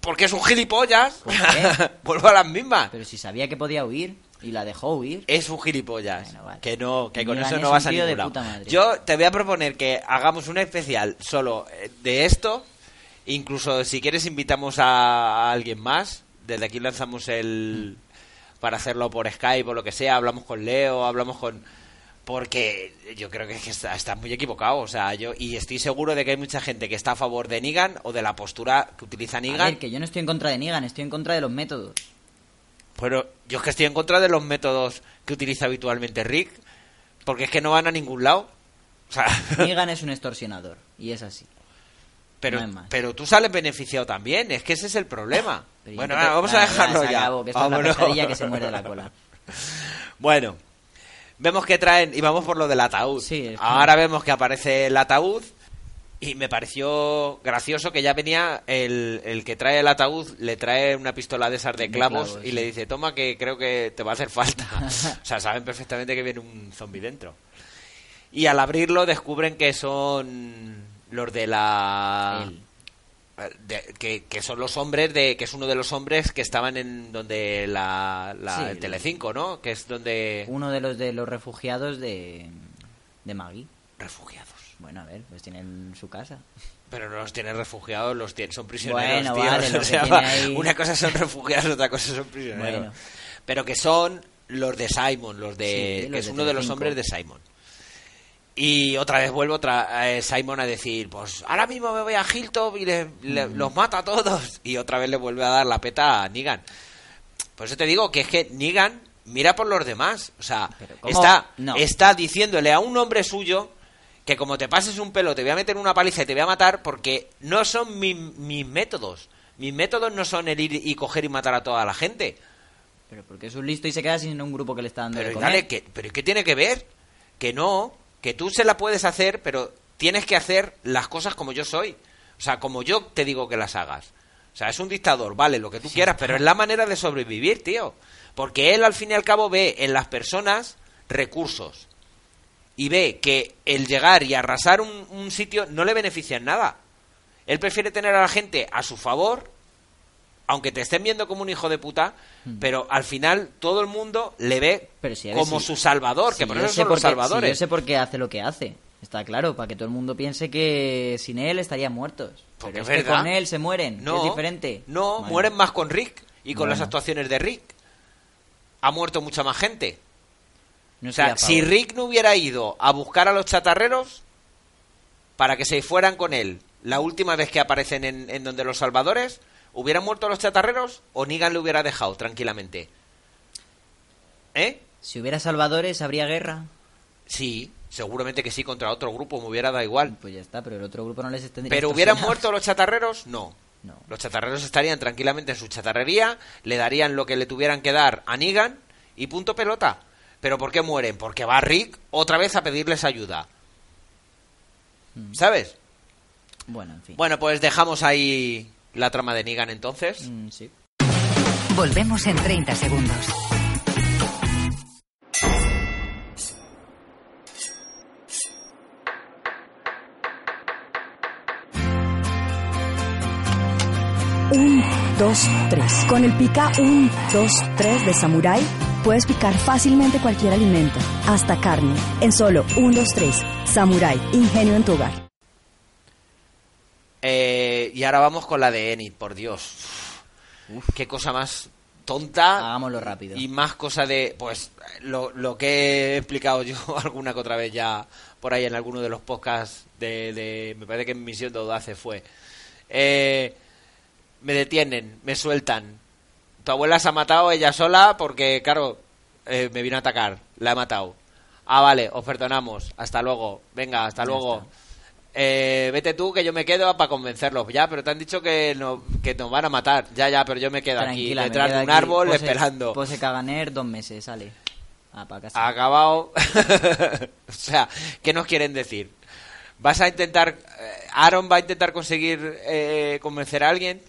Porque es un gilipollas. ¿Por qué? Vuelvo a las mismas. Pero si sabía que podía huir y la dejó huir. Es un gilipollas. Bueno, vale. Que no, que con eso no vas a ningún lado. Yo te voy a proponer que hagamos un especial solo de esto. Incluso si quieres invitamos a alguien más. Desde aquí lanzamos para hacerlo por Skype o lo que sea. Hablamos con Leo, hablamos con... Porque yo creo que está muy equivocado, o sea, y estoy seguro de que hay mucha gente que está a favor de Negan o de la postura que utiliza Negan. A ver, que yo no estoy en contra de Negan, estoy en contra de los métodos. Pero yo es que estoy en contra de los métodos que utiliza habitualmente Rick, porque es que no van a ningún lado. O sea, Negan es un extorsionador, y es así. Pero tú sales beneficiado también, es que ese es el problema. Bueno, vamos a dejarlo ya. Acabo, que esta es la pesadilla que se muerde la cola. Bueno. Vemos que traen... Y vamos por lo del ataúd. Sí, ahora vemos que aparece el ataúd. Y me pareció gracioso que ya venía el que trae el ataúd. Le trae una pistola de esas de clavos. Y le dice, toma que creo que te va a hacer falta. O sea, saben perfectamente que viene un zombi dentro. Y al abrirlo descubren que son los de la... que son los hombres que es uno de los hombres que estaban en donde el Telecinco, ¿no? Que es donde uno de los refugiados de Maggie. Refugiados. Bueno, a ver, pues tienen su casa. Pero no los tienen refugiados, los tienen, son prisioneros. Bueno, tío, vale, o sea, ahí... Una cosa son refugiados, otra cosa son prisioneros. Bueno. Pero que son los de Simon, los de sí, los que es de uno Telecinco. De los hombres de Simon. Y otra vez vuelve Simon a decir, pues ahora mismo me voy a Hilltop y los mata a todos. Y otra vez le vuelve a dar la peta a Negan. Por eso te digo que es que Negan mira por los demás. O sea, está diciéndole a un hombre suyo que como te pases un pelo te voy a meter una paliza y te voy a matar porque no son mis métodos. Mis métodos no son el ir y coger y matar a toda la gente. Pero porque es un listo y se queda sin un grupo que le está dando de comer. Pero ¿qué tiene que ver? Que no, que tú se la puedes hacer, pero tienes que hacer las cosas como yo soy. O sea, como yo te digo que las hagas. O sea, es un dictador, vale, lo que tú quieras, pero es la manera de sobrevivir, tío. Porque él, al fin y al cabo, ve en las personas recursos. Y ve que el llegar y arrasar un sitio no le beneficia en nada. Él prefiere tener a la gente a su favor, aunque te estén viendo como un hijo de puta, pero al final todo el mundo le ve como su salvador, que por eso son los salvadores. Yo sé por qué hace lo que hace. Está claro, para que todo el mundo piense que sin él estarían muertos. Porque pero es que con él se mueren, no, es diferente. No, bueno. Mueren más con Rick y con las actuaciones de Rick. Ha muerto mucha más gente. No, o sea, si Rick no hubiera ido a buscar a los chatarreros para que se fueran con él la última vez que aparecen en donde los salvadores, ¿hubieran muerto los chatarreros o Negan le hubiera dejado tranquilamente? ¿Eh? Si hubiera salvadores, ¿habría guerra? Sí. Seguramente que sí, contra otro grupo me hubiera dado igual. Pues ya está, pero el otro grupo no les extendría. ¿Pero hubieran muerto los chatarreros? No. Los chatarreros estarían tranquilamente en su chatarrería, le darían lo que le tuvieran que dar a Negan y punto pelota. ¿Pero por qué mueren? Porque va Rick otra vez a pedirles ayuda. ¿Sabes? Bueno, en fin. Bueno, pues dejamos ahí la trama de Negan entonces. Sí. Volvemos en 30 segundos. Un, dos, tres. Con el pica 1, 2, 3 de Samurái puedes picar fácilmente cualquier alimento, hasta carne, en solo 1, 2, 3. Samurái, ingenio en tu hogar. Y ahora vamos con la de Enid, por Dios. Uf. Qué cosa más tonta. Hagámoslo rápido. Y más cosa de, pues, lo que he explicado yo alguna que otra vez ya por ahí en alguno de los podcasts de me parece que en Misión de Audaces fue. Me detienen, me sueltan. Tu abuela se ha matado ella sola porque, claro, me vino a atacar. La he matado. Ah, vale, os perdonamos. Hasta luego. Venga, hasta luego. Vete tú, que yo me quedo para convencerlos. Ya, pero te han dicho que nos van a matar. Ya, pero yo me quedo tranquila, aquí, detrás de un árbol, pose, esperando. Pose caganer, 2 meses, sale. Ah, para casa. Acabado. O sea, ¿qué nos quieren decir? ¿Vas a intentar... Aaron va a intentar conseguir convencer a alguien?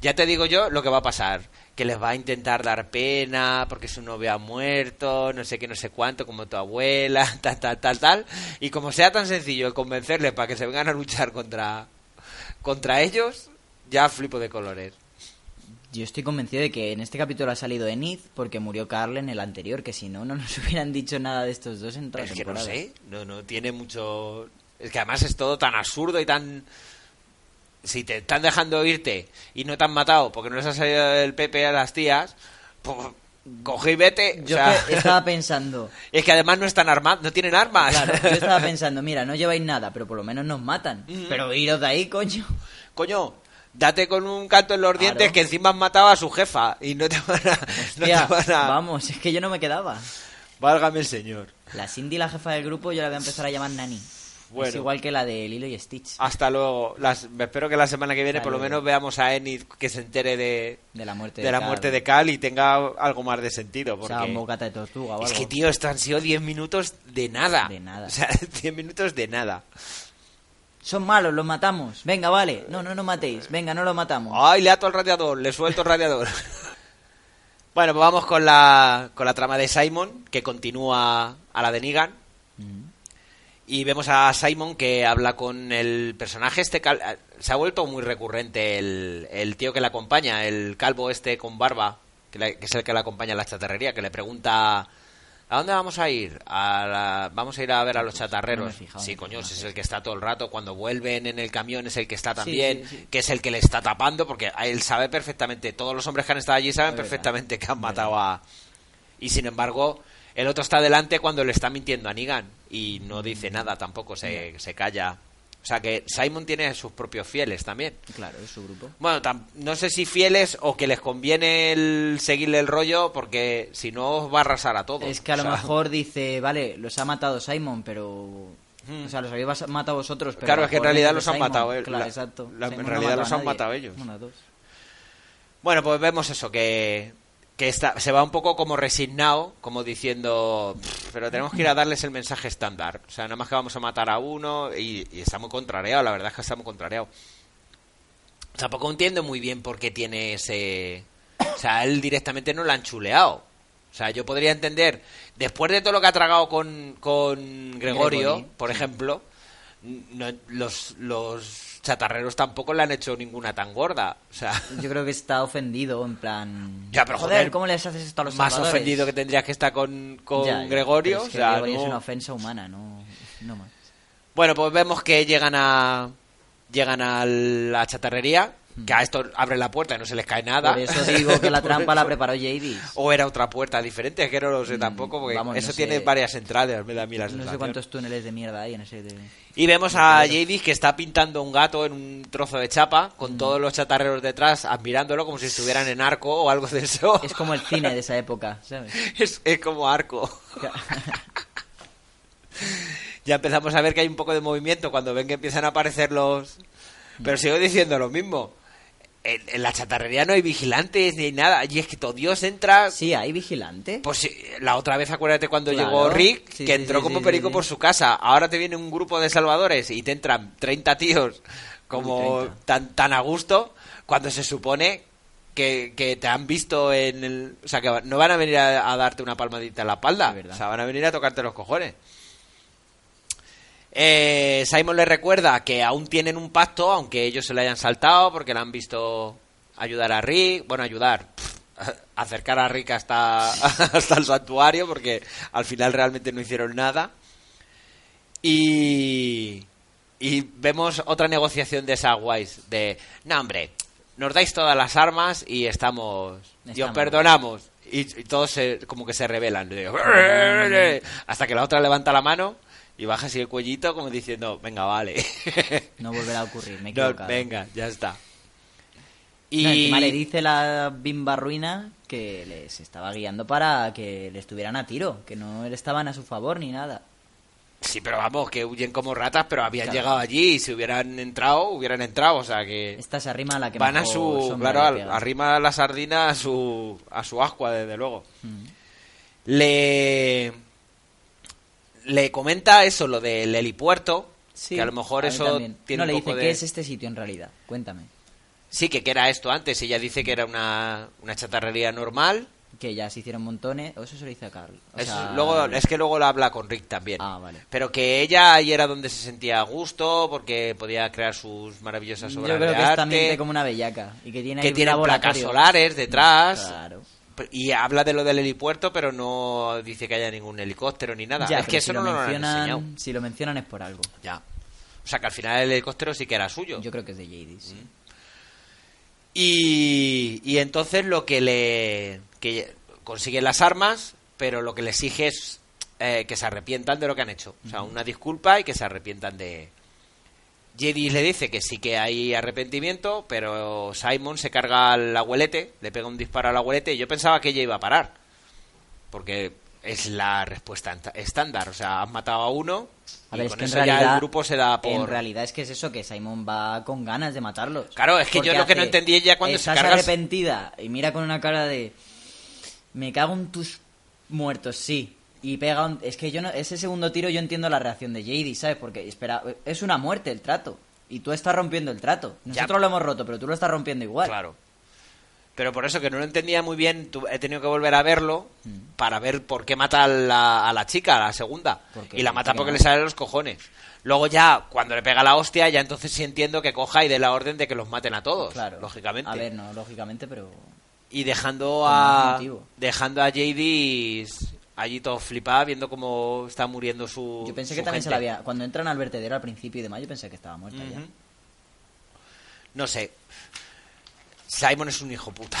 Ya te digo yo lo que va a pasar, que les va a intentar dar pena porque su novio ha muerto, no sé qué, no sé cuánto, como tu abuela, tal. Y como sea tan sencillo el convencerles para que se vengan a luchar contra ellos, ya flipo de colores. Yo estoy convencido de que en este capítulo ha salido Enid porque murió Carl en el anterior, que si no, no nos hubieran dicho nada de estos dos en toda la temporada. Es que no tiene mucho... Es que además es todo tan absurdo y tan... Si te están dejando irte y no te han matado porque no les ha salido el pepe a las tías, pues coge y vete. Yo, o sea... estaba pensando... Es que además no están armados, no tienen armas. Claro, yo estaba pensando, mira, no lleváis nada, pero por lo menos nos matan. Pero iros de ahí, coño. Coño, date con un canto en los dientes que encima han matado a su jefa y no te van a... Hostia, no te van a... Vamos, es que yo no me quedaba. Válgame el señor. La Cindy, la jefa del grupo, yo la voy a empezar a llamar Nani. Bueno, es igual que la de Lilo y Stitch. Hasta luego. Espero que la semana que viene por lo menos veamos a Enid que se entere de la muerte de muerte de Cal y tenga algo más de sentido. Porque... O sea, un bocata de tortuga o algo. Es que, tío, esto han sido 10 minutos de nada. De nada. O sea, 10 minutos de nada. Son malos, los matamos. Venga, vale. No nos matéis. Venga, no los matamos. Ay, le ato al radiador. Le suelto el radiador. Bueno, pues vamos con la trama de Simon, que continúa a la de Negan. Y vemos a Simon que habla con el personaje este... Se ha vuelto muy recurrente el tío que le acompaña, el calvo este con barba, que es el que le acompaña a la chatarrería, que le pregunta ¿A dónde vamos a ir? Vamos a ir a ver a los chatarreros. Sí, coño, ese es el que está todo el rato. Cuando vuelven en el camión es el que está también, que es el que le está tapando, porque él sabe perfectamente, todos los hombres que han estado allí saben perfectamente que han matado a... Y sin embargo, el otro está delante cuando le está mintiendo a Negan y no dice nada tampoco, se calla. O sea que Simon tiene sus propios fieles también. Claro, es su grupo. Bueno, no sé si fieles o que les conviene seguirle el rollo, porque si no os va a arrasar a todos. Es que a lo mejor dice, vale, los ha matado Simon, pero... O sea, los habéis matado vosotros, pero... Claro, es que en realidad los han matado ellos. Claro, exacto. En realidad los han matado ellos. Bueno, pues vemos eso, que se va un poco como resignado, como diciendo, pero tenemos que ir a darles el mensaje estándar. O sea, nada más que vamos a matar a uno y está muy contrariado, la verdad es que está muy contrariado. Tampoco entiendo muy bien por qué tiene ese... O sea, él directamente no lo han chuleado. O sea, yo podría entender, después de todo lo que ha tragado con Gregorio, por ejemplo, no, los chatarreros tampoco le han hecho ninguna tan gorda. O sea, yo creo que está ofendido, en plan, ya, pero joder, ¿cómo les haces esto a los salvadores? Más ofendido que tendrías que estar con Gregorio. Es que, o sea, Gregorio no... es una ofensa humana, no más. Bueno, pues vemos que llegan a la chatarrería, que a esto abren la puerta y no se les cae nada. Por eso digo que la trampa la preparó Jadis. O era otra puerta diferente, es que no lo sé tampoco, porque eso tiene varias entradas, me da a mí la sensación. No sé cuántos túneles de mierda hay en ese... Y vemos a Jadis que está pintando un gato en un trozo de chapa, con todos los chatarreros detrás admirándolo como si estuvieran en Arco o algo de eso. Es como el cine de esa época, ¿sabes? Es como Arco. Ya empezamos a ver que hay un poco de movimiento cuando ven que empiezan a aparecer los... Pero sigo diciendo lo mismo. En la chatarrería no hay vigilantes ni nada. Y es que todo Dios entra. Sí, hay vigilante. Pues la otra vez, acuérdate cuando llegó Rick, que entró como perico por su casa. Ahora te viene un grupo de salvadores y te entran 30 tíos como 30. Tan a gusto, cuando se supone que te han visto en el... O sea, que no van a venir a darte una palmadita en la espalda. O sea, van a venir a tocarte los cojones. Simon les recuerda que aún tienen un pacto, aunque ellos se lo hayan saltado, porque le han visto ayudar a Rick. Bueno, acercar a Rick hasta el santuario, porque al final realmente no hicieron nada. Y vemos otra negociación de esas guays de, no hombre, nos dais todas las armas y y os perdonamos. Y todos como que se rebelan, hasta que la otra levanta la mano y baja así el cuellito como diciendo, venga, vale. No volverá a ocurrir, me he equivocado. No, venga, ya está. Y encima le dice la bimba ruina que les estaba guiando para que le estuvieran a tiro, que no estaban a su favor ni nada. Sí, pero vamos, que huyen como ratas, pero habían llegado allí y si hubieran entrado, o sea que... Esta se arrima a la que van a su... Claro, arrima la sardina a su ascua, desde luego. Le comenta eso, lo del helipuerto, sí, que a lo mejor a eso también. Tiene un poco de... No, le dice, ¿qué es este sitio en realidad? Cuéntame. Sí, que era esto antes. Ella dice que era una chatarrería normal. Que ya se hicieron montones. O eso se lo dice a Carl. Es que luego lo habla con Rick también. Ah, vale. Pero que ella ahí era donde se sentía a gusto, porque podía crear sus maravillosas obras de arte. Yo creo que es también como una bellaca. Y que tiene placas solares detrás. Claro. Y habla de lo del helipuerto, pero no dice que haya ningún helicóptero ni nada. Ya, es que eso no lo han enseñado. Si lo mencionan es por algo. Ya. O sea, que al final el helicóptero sí que era suyo. Yo creo que es de Jadis, sí. Y entonces lo que que consigue las armas, pero lo que le exige es que se arrepientan de lo que han hecho. O sea, una disculpa y que se arrepientan de... Jadis le dice que sí que hay arrepentimiento, pero Simon se carga al abuelete, le pega un disparo al abuelete y yo pensaba que ella iba a parar, porque es la respuesta estándar, o sea, has matado a uno y con eso ya el grupo se da por... En realidad es que es eso, que Simon va con ganas de matarlos. Claro, es que yo lo que no entendí es ya cuando se carga... Estás arrepentida y mira con una cara de... Me cago en tus muertos, sí. Y pega es que yo no, ese segundo tiro yo entiendo la reacción de Jadis, ¿sabes? Porque espera, es una muerte el trato y tú estás rompiendo el trato. Nosotros lo hemos roto, pero tú lo estás rompiendo igual. Claro. Pero por eso que no lo entendía muy bien, he tenido que volver a verlo para ver por qué mata a la chica, a la segunda. Y la mata porque le salen los cojones. Luego ya, cuando le pega la hostia, ya entonces sí entiendo que coja y dé la orden de que los maten a todos, claro. Lógicamente. A ver, no, lógicamente, pero... Y dejando a Jadis allí todo flipado viendo cómo está muriendo su Yo pensé que también gente. Se la había... Cuando entran al vertedero al principio y demás, yo pensé que estaba muerta ya. No sé. Simon es un hijo puta.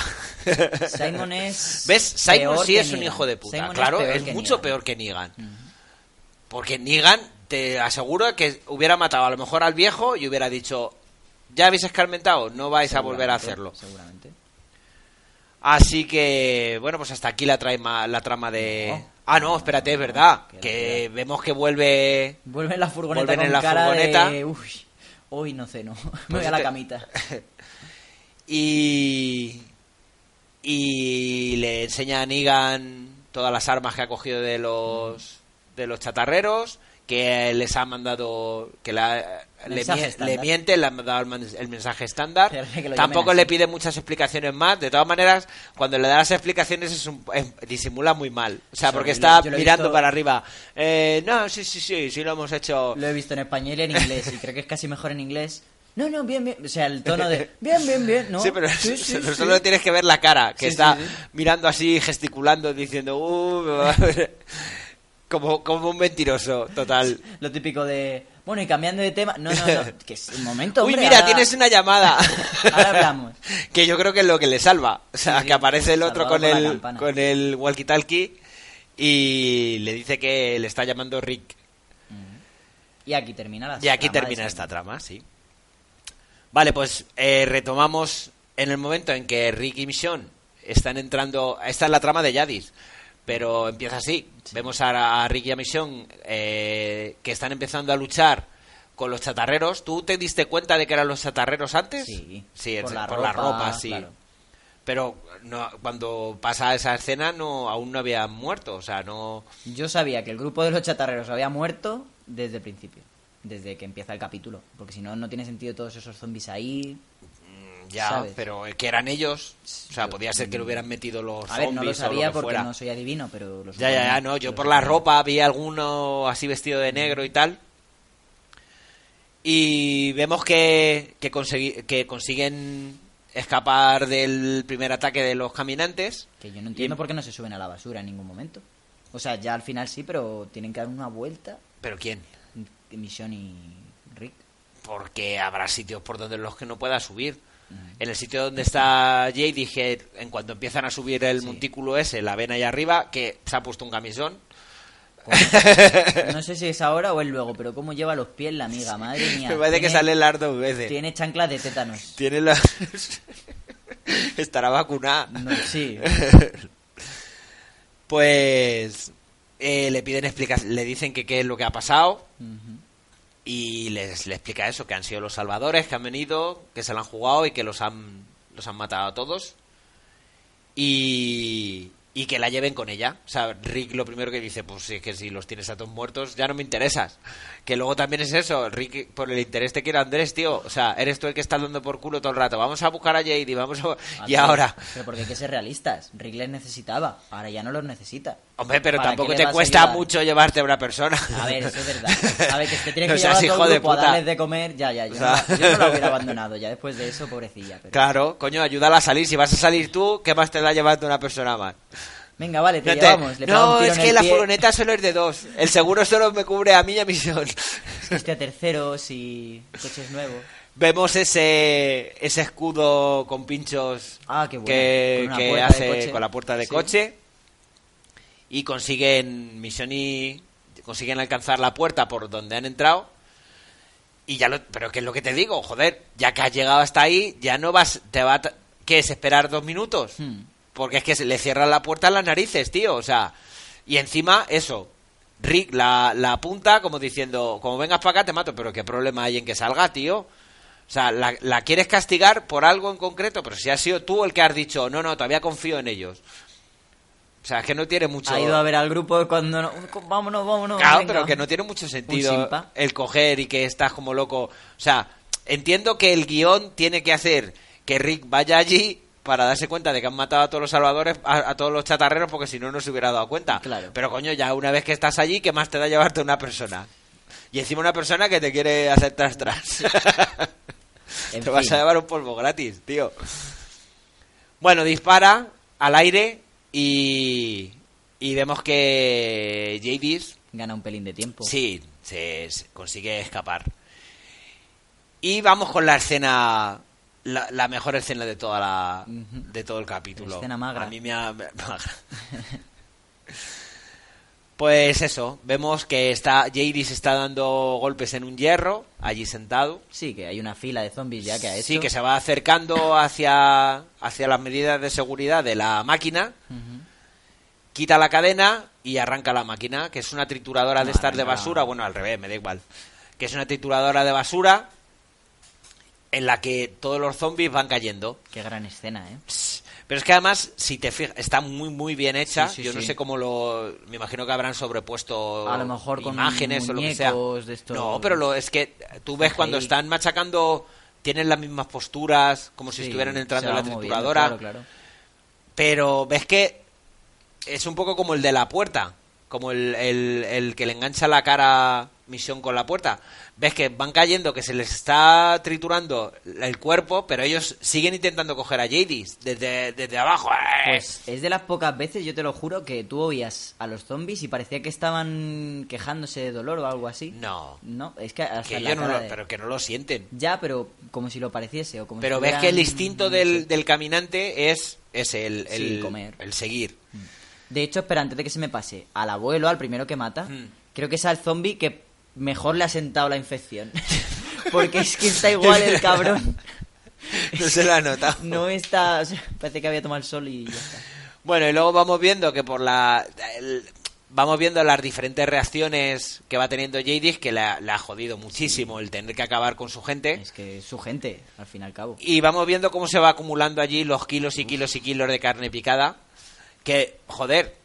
Simon es... ¿Ves? Simon sí es un hijo de puta. Simon claro, es mucho Negan. Peor que Negan. Porque Negan, te aseguro que hubiera matado a lo mejor al viejo y hubiera dicho... Ya habéis escarmentado, no vais a volver a hacerlo. Seguramente. Así que, bueno, pues hasta aquí la trama de... No, espérate, es verdad. Que vemos que vuelve... Vuelve en la furgoneta con la cara de... Uy, hoy no ceno. Me voy a la camita. Y le enseña a Negan todas las armas que ha cogido de los chatarreros, que les ha mandado, que le miente, le han dado el mensaje estándar. Tampoco le pide muchas explicaciones más. De todas maneras, cuando le da las explicaciones disimula muy mal. O sea, porque está mirando para arriba. Sí, lo hemos hecho. Lo he visto en español y en inglés, y creo que es casi mejor en inglés. No, bien, bien. O sea, el tono de... Bien, ¿no? Sí, pero solo tienes que ver la cara, que mirando así, gesticulando, diciendo... Como un mentiroso, total. Lo típico de... Bueno, y cambiando de tema... No, que es un momento, hombre. Uy, mira, ahora... tienes una llamada. Ahora hablamos. Que yo creo que es lo que le salva. O sea, que aparece el otro con el walkie-talkie y le dice que le está llamando Rick. Y aquí termina la trama. Y aquí termina esta trama, sí. Vale, pues retomamos en el momento en que Rick y Mission están entrando... Esta es la trama de Jadis, pero empieza así. Sí. Vemos a Rick y a Mission que están empezando a luchar con los chatarreros. ¿Tú te diste cuenta de que eran los chatarreros antes? Sí, por la ropa, sí. Claro. Pero no, cuando pasa esa escena aún no habían muerto, o sea, no... Yo sabía que el grupo de los chatarreros había muerto desde el principio. Desde que empieza el capítulo, porque si no, no tiene sentido todos esos zombies ahí. Ya, ¿sabes? Pero que eran ellos. O sea, podía ser que lo hubieran metido los zombies. No lo sabía porque no soy adivino, pero los no, yo por la ropa vi alguno así vestido de negro y tal. Y vemos que consiguen escapar del primer ataque de los caminantes. Que yo no entiendo por qué no se suben a la basura en ningún momento. O sea, ya al final sí, pero tienen que dar una vuelta. ¿Pero quién? Mission y Rick. Porque habrá sitios por donde los que no pueda subir. En el sitio donde está Jay dije, en cuanto empiezan a subir el montículo ese, la ven ahí arriba, que se ha puesto un camisón. No sé si es ahora o es luego, pero cómo lleva los pies la amiga, madre mía. Me parece que sale el ar dos veces. Tiene chanclas de tétanos. Tiene la... Estará vacunada. No, sí. Pues... le piden explicación, le dicen que qué es lo que ha pasado y les explica eso, que han sido los salvadores, que han venido, que se lo han jugado y que los han matado a todos y que la lleven con ella. O sea, Rick lo primero que dice, pues es que si los tienes a todos muertos ya no me interesas. Que luego también es eso, Rick por el interés te quiere Andrés, tío. O sea, eres tú el que está dando por culo todo el rato. Vamos a buscar a Jade, y ahora... Pero porque hay que ser realistas. Rick les necesitaba, ahora ya no los necesita. Hombre, pero tampoco te cuesta mucho llevarte a una persona. A ver, eso es verdad. A ver, que es que tienes que llevar a todo el grupo a darles de comer. Ya, yo no la hubiera abandonado ya después de eso, pobrecilla. Pero... Claro, coño, ayúdala a salir. Si vas a salir tú, ¿qué más te da llevarte una persona más? Venga, vale, te llevamos. No, es que la furgoneta solo es de dos. El seguro solo me cubre a mí y a Misión. Existe a terceros y coches nuevos. Vemos ese escudo con pinchos que hace con la puerta de coche. Y consiguen consiguen alcanzar la puerta por donde han entrado. Y ya pero ¿qué es lo que te digo? Joder, ya que has llegado hasta ahí, ya no vas... ¿Qué es? ¿Esperar 2 minutos? Porque es que le cierran la puerta a las narices, tío. O sea, y encima eso... Rick la apunta como diciendo... Como vengas para acá te mato. Pero ¿qué problema hay en que salga, tío? O sea, la quieres castigar por algo en concreto. Pero si has sido tú el que has dicho... No, todavía confío en ellos. O sea, es que no tiene mucho... Ha ido a ver al grupo cuando... Vámonos. Claro, venga. Pero que no tiene mucho sentido el coger y que estás como loco. O sea, entiendo que el guión tiene que hacer que Rick vaya allí para darse cuenta de que han matado a todos los salvadores, a todos los chatarreros, porque si no, no se hubiera dado cuenta. Claro. Pero coño, ya una vez que estás allí, ¿qué más te da llevarte una persona? Y encima una persona que te quiere hacer tras. Te vas a llevar un polvo gratis, tío. Bueno, dispara al aire... Y Y vemos que Jadis gana un pelín de tiempo. Sí, se consigue escapar. Y vamos con la escena, la mejor escena de toda de todo el capítulo. La escena magra. A mí me ha... magra. Pues eso, vemos que Jadis está dando golpes en un hierro, allí sentado. Sí, que hay una fila de zombies ya que ha hecho. Sí, que se va acercando hacia las medidas de seguridad de la máquina. Uh-huh. Quita la cadena y arranca la máquina, que es una trituradora de estas de basura. Bueno, al revés, me da igual. Que es una trituradora de basura en la que todos los zombies van cayendo. Qué gran escena, ¿eh? Psst. Pero es que además, si te fijas, está muy muy bien hecha. Sí, yo no sé cómo me imagino que habrán sobrepuesto, a lo mejor, imágenes con muñecos, o lo que sea. De estos... No, pero es que tú ves cuando están machacando, tienen las mismas posturas, como si estuvieran entrando en la trituradora. Moviendo, claro. Pero ves que es un poco como el de la puerta, como el que le engancha la cara Misión con la puerta. Ves que van cayendo, que se les está triturando el cuerpo, pero ellos siguen intentando coger a Jadis desde abajo. Pues es de las pocas veces, yo te lo juro, que tú oías a los zombies y parecía que estaban quejándose de dolor o algo así. No, es que hasta que la cara pero que no lo sienten. Ya, pero como si lo pareciese o como pero si ves que el instinto del caminante es el comer, el seguir. De hecho, espera, antes de que se me pase, al abuelo, al primero que mata, creo que es al zombie que mejor le ha sentado la infección. Porque es que está igual el cabrón. No se lo ha notado. No está... O sea, parece que había tomado el sol y ya está. Bueno, y luego vamos viendo que por vamos viendo las diferentes reacciones que va teniendo Jadis, que la ha jodido muchísimo el tener que acabar con su gente. Es que es su gente, al fin y al cabo. Y vamos viendo cómo se va acumulando allí los kilos y kilos y kilos de carne picada. Que, joder...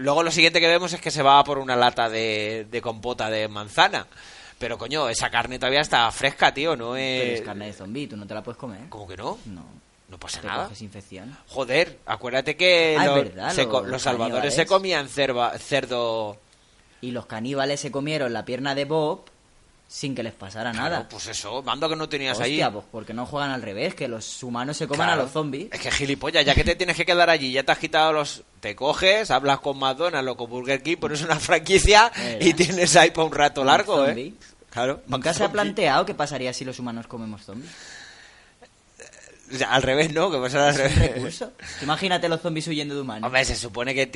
Luego lo siguiente que vemos es que se va por una lata de compota de manzana. Pero, coño, esa carne todavía está fresca, tío, no es... Pero es carne de zombi, tú no te la puedes comer. ¿Cómo que no? No pasa nada. Te coges infección. Joder, acuérdate que los salvadores se comían cerdo... Y los caníbales se comieron la pierna de Bob sin que les pasara nada. Pues eso, mando que no tenías ahí. Hostia, pues porque no juegan al revés, que los humanos se coman a los zombies. Es que gilipollas, ya que te tienes que quedar allí, ya te has quitado los... Te coges, hablas con McDonald's o con Burger King, pones una franquicia y tienes ahí para un rato largo, ¿eh? Claro. ¿Nunca se ha planteado qué pasaría si los humanos comemos zombies? O sea, al revés, ¿no? Que pasará al revés. Imagínate los zombies huyendo de humanos. Hombre, se supone que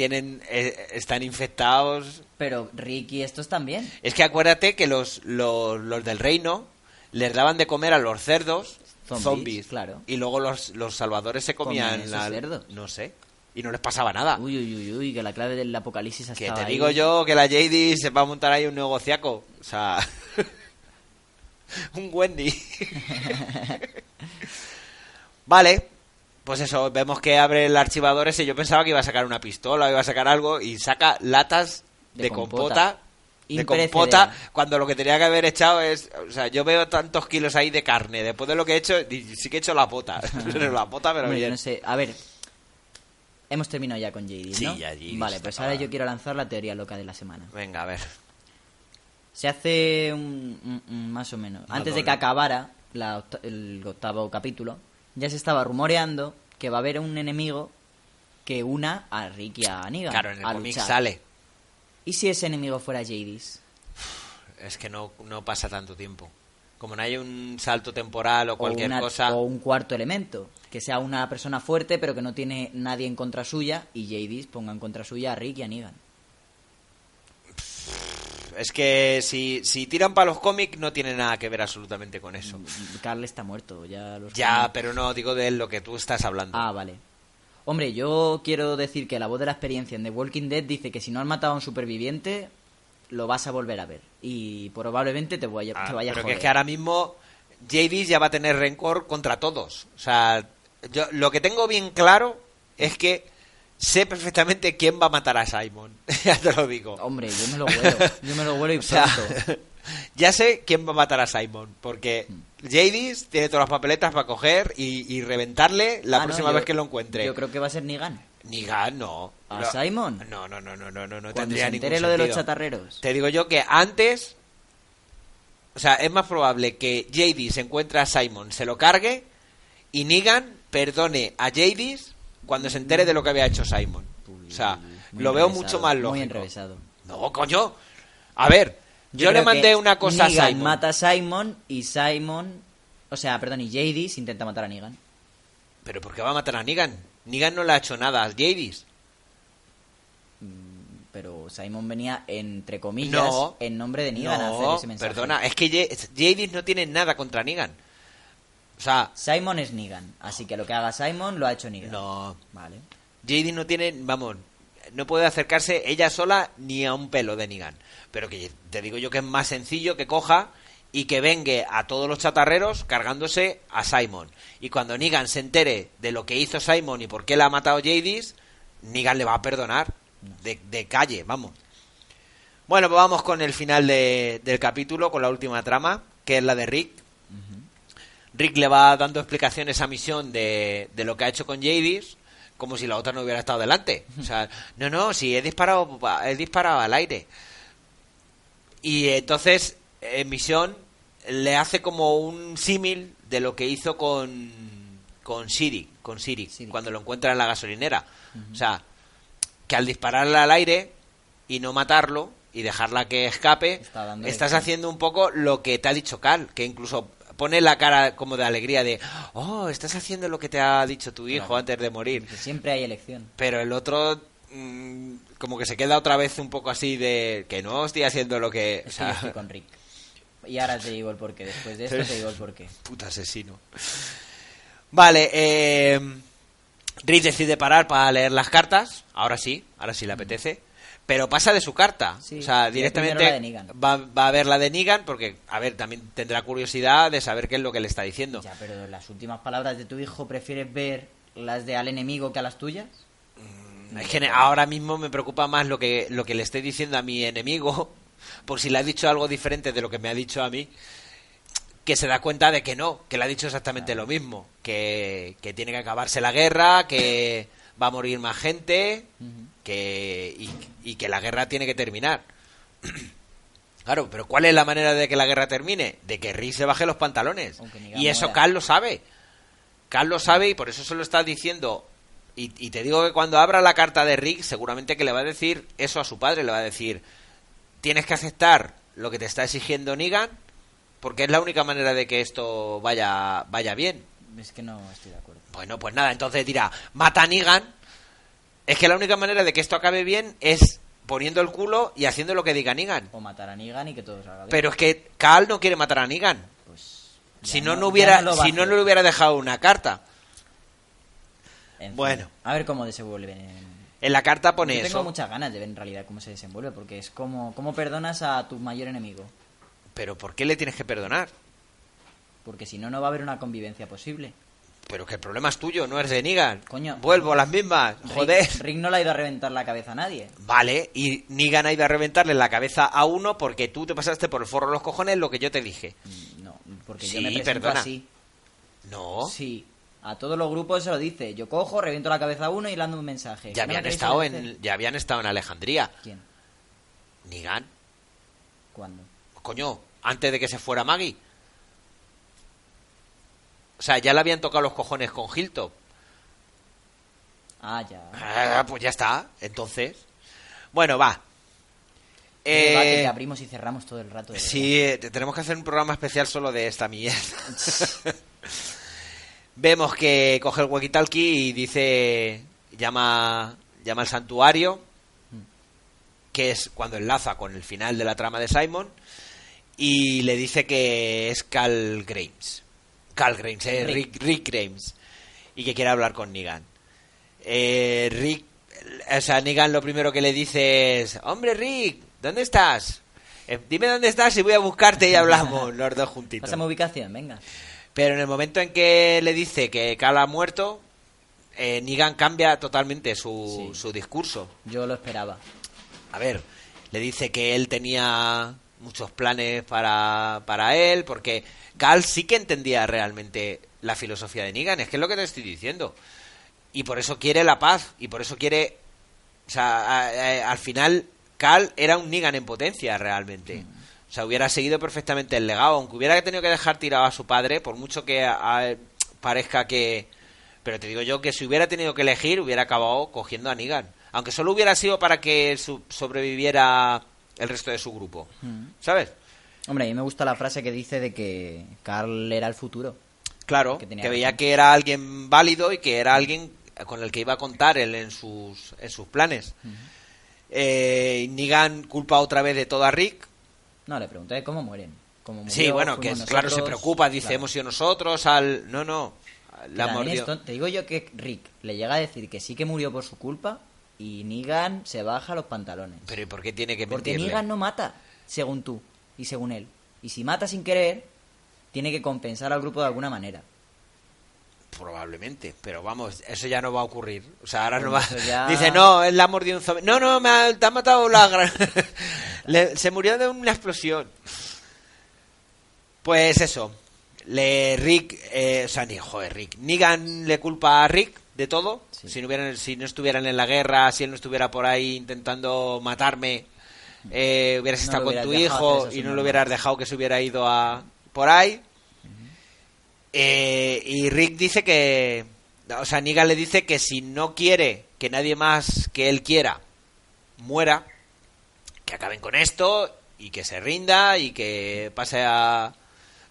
están infectados. Pero Rick y estos también. Es que acuérdate que los del reino les daban de comer a los cerdos zombies. Claro. Y luego los salvadores se comían esos cerdos. No sé. Y no les pasaba nada. Uy, que la clave del apocalipsis ha estado ahí. Que te digo yo que la Jadis se va a montar ahí un negociaco. O sea... un Wendy. Vale, pues eso, vemos que abre el archivador ese. Yo pensaba que iba a sacar una pistola, iba a sacar algo, y saca latas de compota. De compota, cuando lo que tenía que haber echado es... O sea, yo veo tantos kilos ahí de carne. Después de lo que he hecho, sí que he hecho la pota. La pota, pero bien. No sé, a ver... Hemos terminado ya con Jadis, ¿no? Sí, ya Jadis. Vale, pues ahora yo quiero lanzar la teoría loca de la semana. Venga, a ver. Se hace más o menos... Antes de que acabara el octavo capítulo, ya se estaba rumoreando que va a haber un enemigo que una a Rick y a Negan. Claro, en el cómic sale. ¿Y si ese enemigo fuera Jadis? Es que no pasa tanto tiempo. Como no hay un salto temporal o cualquier cosa... O un cuarto elemento. Que sea una persona fuerte, pero que no tiene nadie en contra suya, y Jadis ponga en contra suya a Rick y a Negan. Es que si tiran para los cómics no tiene nada que ver absolutamente con eso. Carl está muerto, ya los... Ya, pero no, digo de lo que tú estás hablando. Ah, vale. Hombre, yo quiero decir que la voz de la experiencia en The Walking Dead dice que si no han matado a un superviviente, lo vas a volver a ver. Y probablemente te vayas a joder. Pero que es que ahora mismo Jadis ya va a tener rencor contra todos. O sea... Yo lo que tengo bien claro es que sé perfectamente quién va a matar a Simon. Ya te lo digo. Hombre, yo me lo huelo y pronto. Ya sé quién va a matar a Simon, porque Jadis tiene todas las papeletas para coger y reventarle la próxima vez que lo encuentre. Yo creo que va a ser Negan, no. ¿A Simon? No tendría ningún sentido. Cuando se entere lo de los chatarreros. Te digo yo que antes... O sea, es más probable que Jadis encuentre a Simon, se lo cargue, y Negan perdone a Jadis cuando se entere de lo que había hecho Simon. O sea, Lo veo mucho más lógico. Muy enrevesado. No, coño. A ver, yo le mandé una cosa Negan a Simon. Mata a Simon y Simon... O sea, perdón, y Jadis intenta matar a Negan. ¿Pero por qué va a matar a Negan? Negan no le ha hecho nada a Jadis. Pero Simon venía, entre comillas, no, en nombre de Negan, no, a hacer ese mensaje. Perdona, es que Jadis no tiene nada contra Negan. O sea... Simon es Negan, así que lo que haga Simon lo ha hecho Negan. No. Vale. Jadis no tiene... Vamos... No puede acercarse ella sola ni a un pelo de Negan. Pero que te digo yo que es más sencillo que coja y que vengue a todos los chatarreros cargándose a Simon. Y cuando Negan se entere de lo que hizo Simon y por qué la ha matado Jadis, Negan le va a perdonar de calle, vamos. Bueno, pues vamos con el final del capítulo, con la última trama, que es la de Rick. Uh-huh. Rick le va dando explicaciones a Misión de lo que ha hecho con Jadis, como si la otra no hubiera estado delante. O sea, no, si he disparado al aire. Y entonces Misión le hace como un símil de lo que hizo con Siddiq cuando lo encuentra en la gasolinera. Uh-huh. O sea, que al dispararla al aire y no matarlo y dejarla que escape, estás haciendo un poco lo que te ha dicho Carl, que incluso pone la cara como de alegría de estás haciendo lo que te ha dicho tu hijo, claro, antes de morir. Siempre hay elección. Pero el otro como que se queda otra vez un poco así de que no estoy haciendo lo que... Es que yo estoy con Rick. Y ahora te digo el porqué. Después de esto te digo el porqué. Puta asesino. Vale, Rick decide parar para leer las cartas. Ahora sí le apetece. Pero pasa de su carta, sí, o sea, directamente va a ver la de Negan, porque, a ver, también tendrá curiosidad de saber qué es lo que le está diciendo. Ya, pero las últimas palabras de tu hijo, ¿prefieres ver las de al enemigo que a las tuyas? Es que ahora mismo me preocupa más lo que le estoy diciendo a mi enemigo, por si le ha dicho algo diferente de lo que me ha dicho a mí, que se da cuenta de que no, que le ha dicho exactamente lo mismo, que tiene que acabarse la guerra, que va a morir más gente... Uh-huh. Y que la guerra tiene que terminar. Claro, pero ¿cuál es la manera de que la guerra termine? De que Rick se baje los pantalones. Y eso Carl lo sabe. Carl lo sabe y por eso se lo está diciendo. Y te digo que cuando abra la carta de Rick, seguramente que le va a decir eso a su padre. Le va a decir, tienes que aceptar lo que te está exigiendo Negan, porque es la única manera de que esto vaya bien. Es que no estoy de acuerdo. Bueno, pues nada, entonces dirá, mata a Negan. Es que la única manera de que esto acabe bien es poniendo el culo y haciendo lo que diga Negan. O matar a Negan y que todo salga bien. Pero es que Carl no quiere matar a Negan. Pues si no le hubiera dejado una carta. En fin, bueno. A ver cómo desenvuelven. En la carta pone eso. Yo tengo muchas ganas de ver en realidad cómo se desenvuelve, porque es como cómo perdonas a tu mayor enemigo. Pero ¿por qué le tienes que perdonar? Porque si no, no va a haber una convivencia posible. Pero que el problema es tuyo, no es de Negan. Coño. Vuelvo a las mismas, joder. Rick no le ha ido a reventar la cabeza a nadie. Vale, y Negan ha ido a reventarle la cabeza a uno porque tú te pasaste por el forro de los cojones lo que yo te dije. No, porque sí, yo me presento así. No. Sí, a todos los grupos se lo dice. Yo cojo, reviento la cabeza a uno y le mando un mensaje. Ya habían estado en Alejandría. ¿Quién? Negan. ¿Cuándo? Coño, antes de que se fuera Maggie. O sea, ya le habían tocado los cojones con Hilltop. Ah, ya. Pues ya está, entonces. Bueno, va. Que abrimos y cerramos todo el rato. Sí, tenemos que hacer un programa especial solo de esta mierda. Vemos que coge el walkie-talkie y dice... Llama al santuario, que es cuando enlaza con el final de la trama de Simon, y le dice que es Rick Grimes, y que quiere hablar con Negan. Negan lo primero que le dice es, hombre Rick, ¿dónde estás? Dime dónde estás y voy a buscarte y hablamos los dos juntitos. Pásame ubicación, venga. Pero en el momento en que le dice que Carl ha muerto, Negan cambia totalmente su discurso. Yo lo esperaba. A ver, le dice que él tenía muchos planes para él, porque Carl sí que entendía realmente la filosofía de Negan, es que es lo que te estoy diciendo, y por eso quiere la paz, y por eso quiere, o sea, al final Carl era un Negan en potencia realmente, o sea, hubiera seguido perfectamente el legado, aunque hubiera tenido que dejar tirado a su padre, por mucho que parezca que, pero te digo yo que si hubiera tenido que elegir, hubiera acabado cogiendo a Negan, aunque solo hubiera sido para que sobreviviera el resto de su grupo, ¿sabes? Hombre, a mí me gusta la frase que dice de que Carl era el futuro. Claro, que veía que era alguien válido y que era alguien con el que iba a contar él en sus planes. Negan culpa otra vez de todo a Rick. No, le pregunté cómo mueren. Cómo murió, sí, bueno, que nosotros, claro, se preocupa, dice, claro, hemos sido nosotros al... No, la mordió. Te digo yo que Rick le llega a decir que sí que murió por su culpa y Negan se baja los pantalones. Pero ¿y por qué tiene que mentirle? Porque Negan no mata, según tú y según él. Y si mata sin querer, tiene que compensar al grupo de alguna manera. Probablemente, pero vamos, eso ya no va a ocurrir. O sea, ahora no va. Ya... Dice, no, él la ha mordido un zombie. No, te ha matado la gran. Se murió de una explosión. Pues eso. Negan le culpa a Rick de todo. Sí. Si no estuvieran en la guerra, si él no estuviera por ahí intentando matarme, hubieras estado con tu hijo y no lo hubieras dejado que se hubiera ido a por ahí. Y Rick dice que... O sea, Negan le dice que si no quiere que nadie más que él quiera muera, que acaben con esto y que se rinda y que pase a...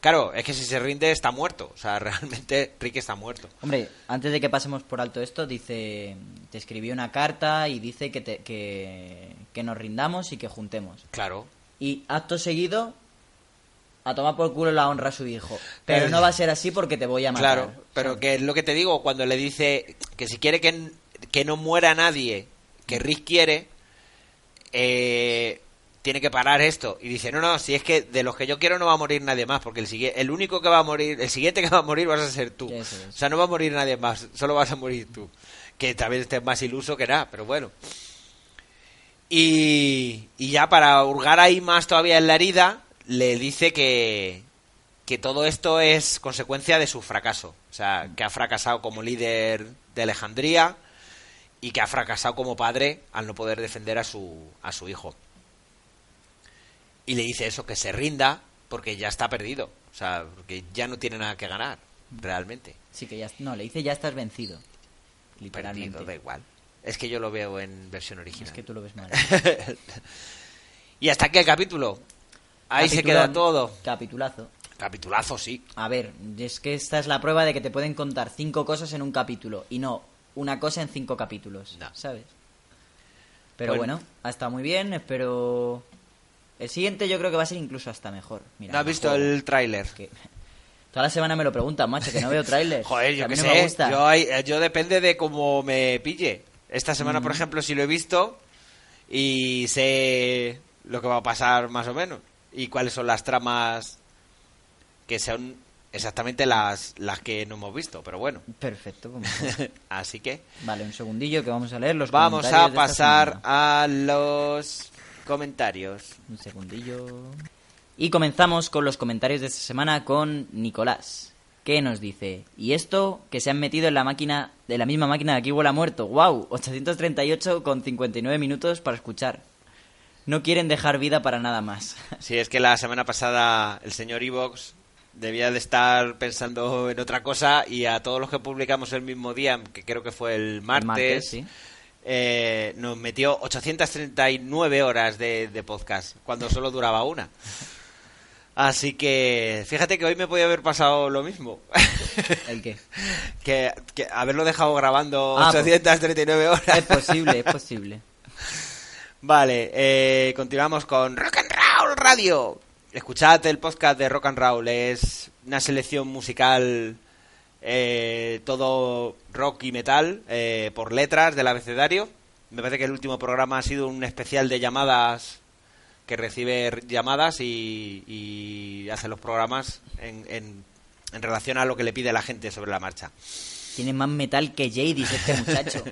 Claro, es que si se rinde está muerto. O sea, realmente Rick está muerto. Hombre, antes de que pasemos por alto esto, dice... Te escribí una carta y dice que nos rindamos y que juntemos. Claro. Y acto seguido... A tomar por culo la honra a su hijo. Pero no va a ser así porque te voy a matar. Claro, pero que es lo que te digo. Cuando le dice que si quiere que no muera nadie que Rick quiere, tiene que parar esto. Y dice, no, si es que de los que yo quiero no va a morir nadie más. Porque el único que va a morir, el siguiente que va a morir vas a ser tú. Eso es. O sea, no va a morir nadie más, solo vas a morir tú. Que tal vez estés más iluso que nada, pero bueno. Y ya para hurgar ahí más todavía en la herida... Le dice que todo esto es consecuencia de su fracaso. O sea, que ha fracasado como líder de Alejandría y que ha fracasado como padre al no poder defender a su hijo. Y le dice eso, que se rinda porque ya está perdido. O sea, porque ya no tiene nada que ganar, realmente. Sí, que ya... No, le dice ya estás vencido. Literalmente. Perdido, da igual. Es que yo lo veo en versión original. Es que tú lo ves mal. Y hasta aquí el capítulo. Ahí se queda todo. Capitulazo. Capitulazo, sí. A ver, es que esta es la prueba de que te pueden contar 5 cosas en un capítulo. Y no, una cosa en 5 capítulos. No. ¿Sabes? Pero bueno, ha estado muy bien. Espero... El siguiente yo creo que va a ser incluso hasta mejor. Mira, ¿no has visto el tráiler? Que... Toda la semana me lo preguntan, macho, que no veo tráiler. Joder, yo qué sé. Me gusta. Yo depende de cómo me pille. Esta semana, por ejemplo, sí lo he visto. Y sé lo que va a pasar más o menos. Y cuáles son las tramas que son exactamente las que no hemos visto, pero bueno. Perfecto. Así que... Vale, un segundillo que vamos a leer los comentarios. Vamos a pasar a los comentarios. Un segundillo. Y comenzamos con los comentarios de esta semana con Nicolás, que nos dice... Y esto, que se han metido en la misma máquina de Aquí Huele a Muerto. ¡Wow! 838,59 minutos para escuchar. No quieren dejar vida para nada más. Sí, es que la semana pasada el señor Evox debía de estar pensando en otra cosa y a todos los que publicamos el mismo día, que creo que fue el martes sí, nos metió 839 horas de podcast, cuando solo duraba una. Así que fíjate que hoy me podía haber pasado lo mismo. ¿El qué? que haberlo dejado grabando 839 horas. Es posible. Vale, continuamos con Rock and Roll Radio. Escuchad el podcast de Rock and Roll, es una selección musical, todo rock y metal, por letras del abecedario. Me parece que el último programa ha sido un especial de llamadas, que recibe llamadas y hace los programas en relación a lo que le pide la gente sobre la marcha. Tiene más metal que Jadis este muchacho.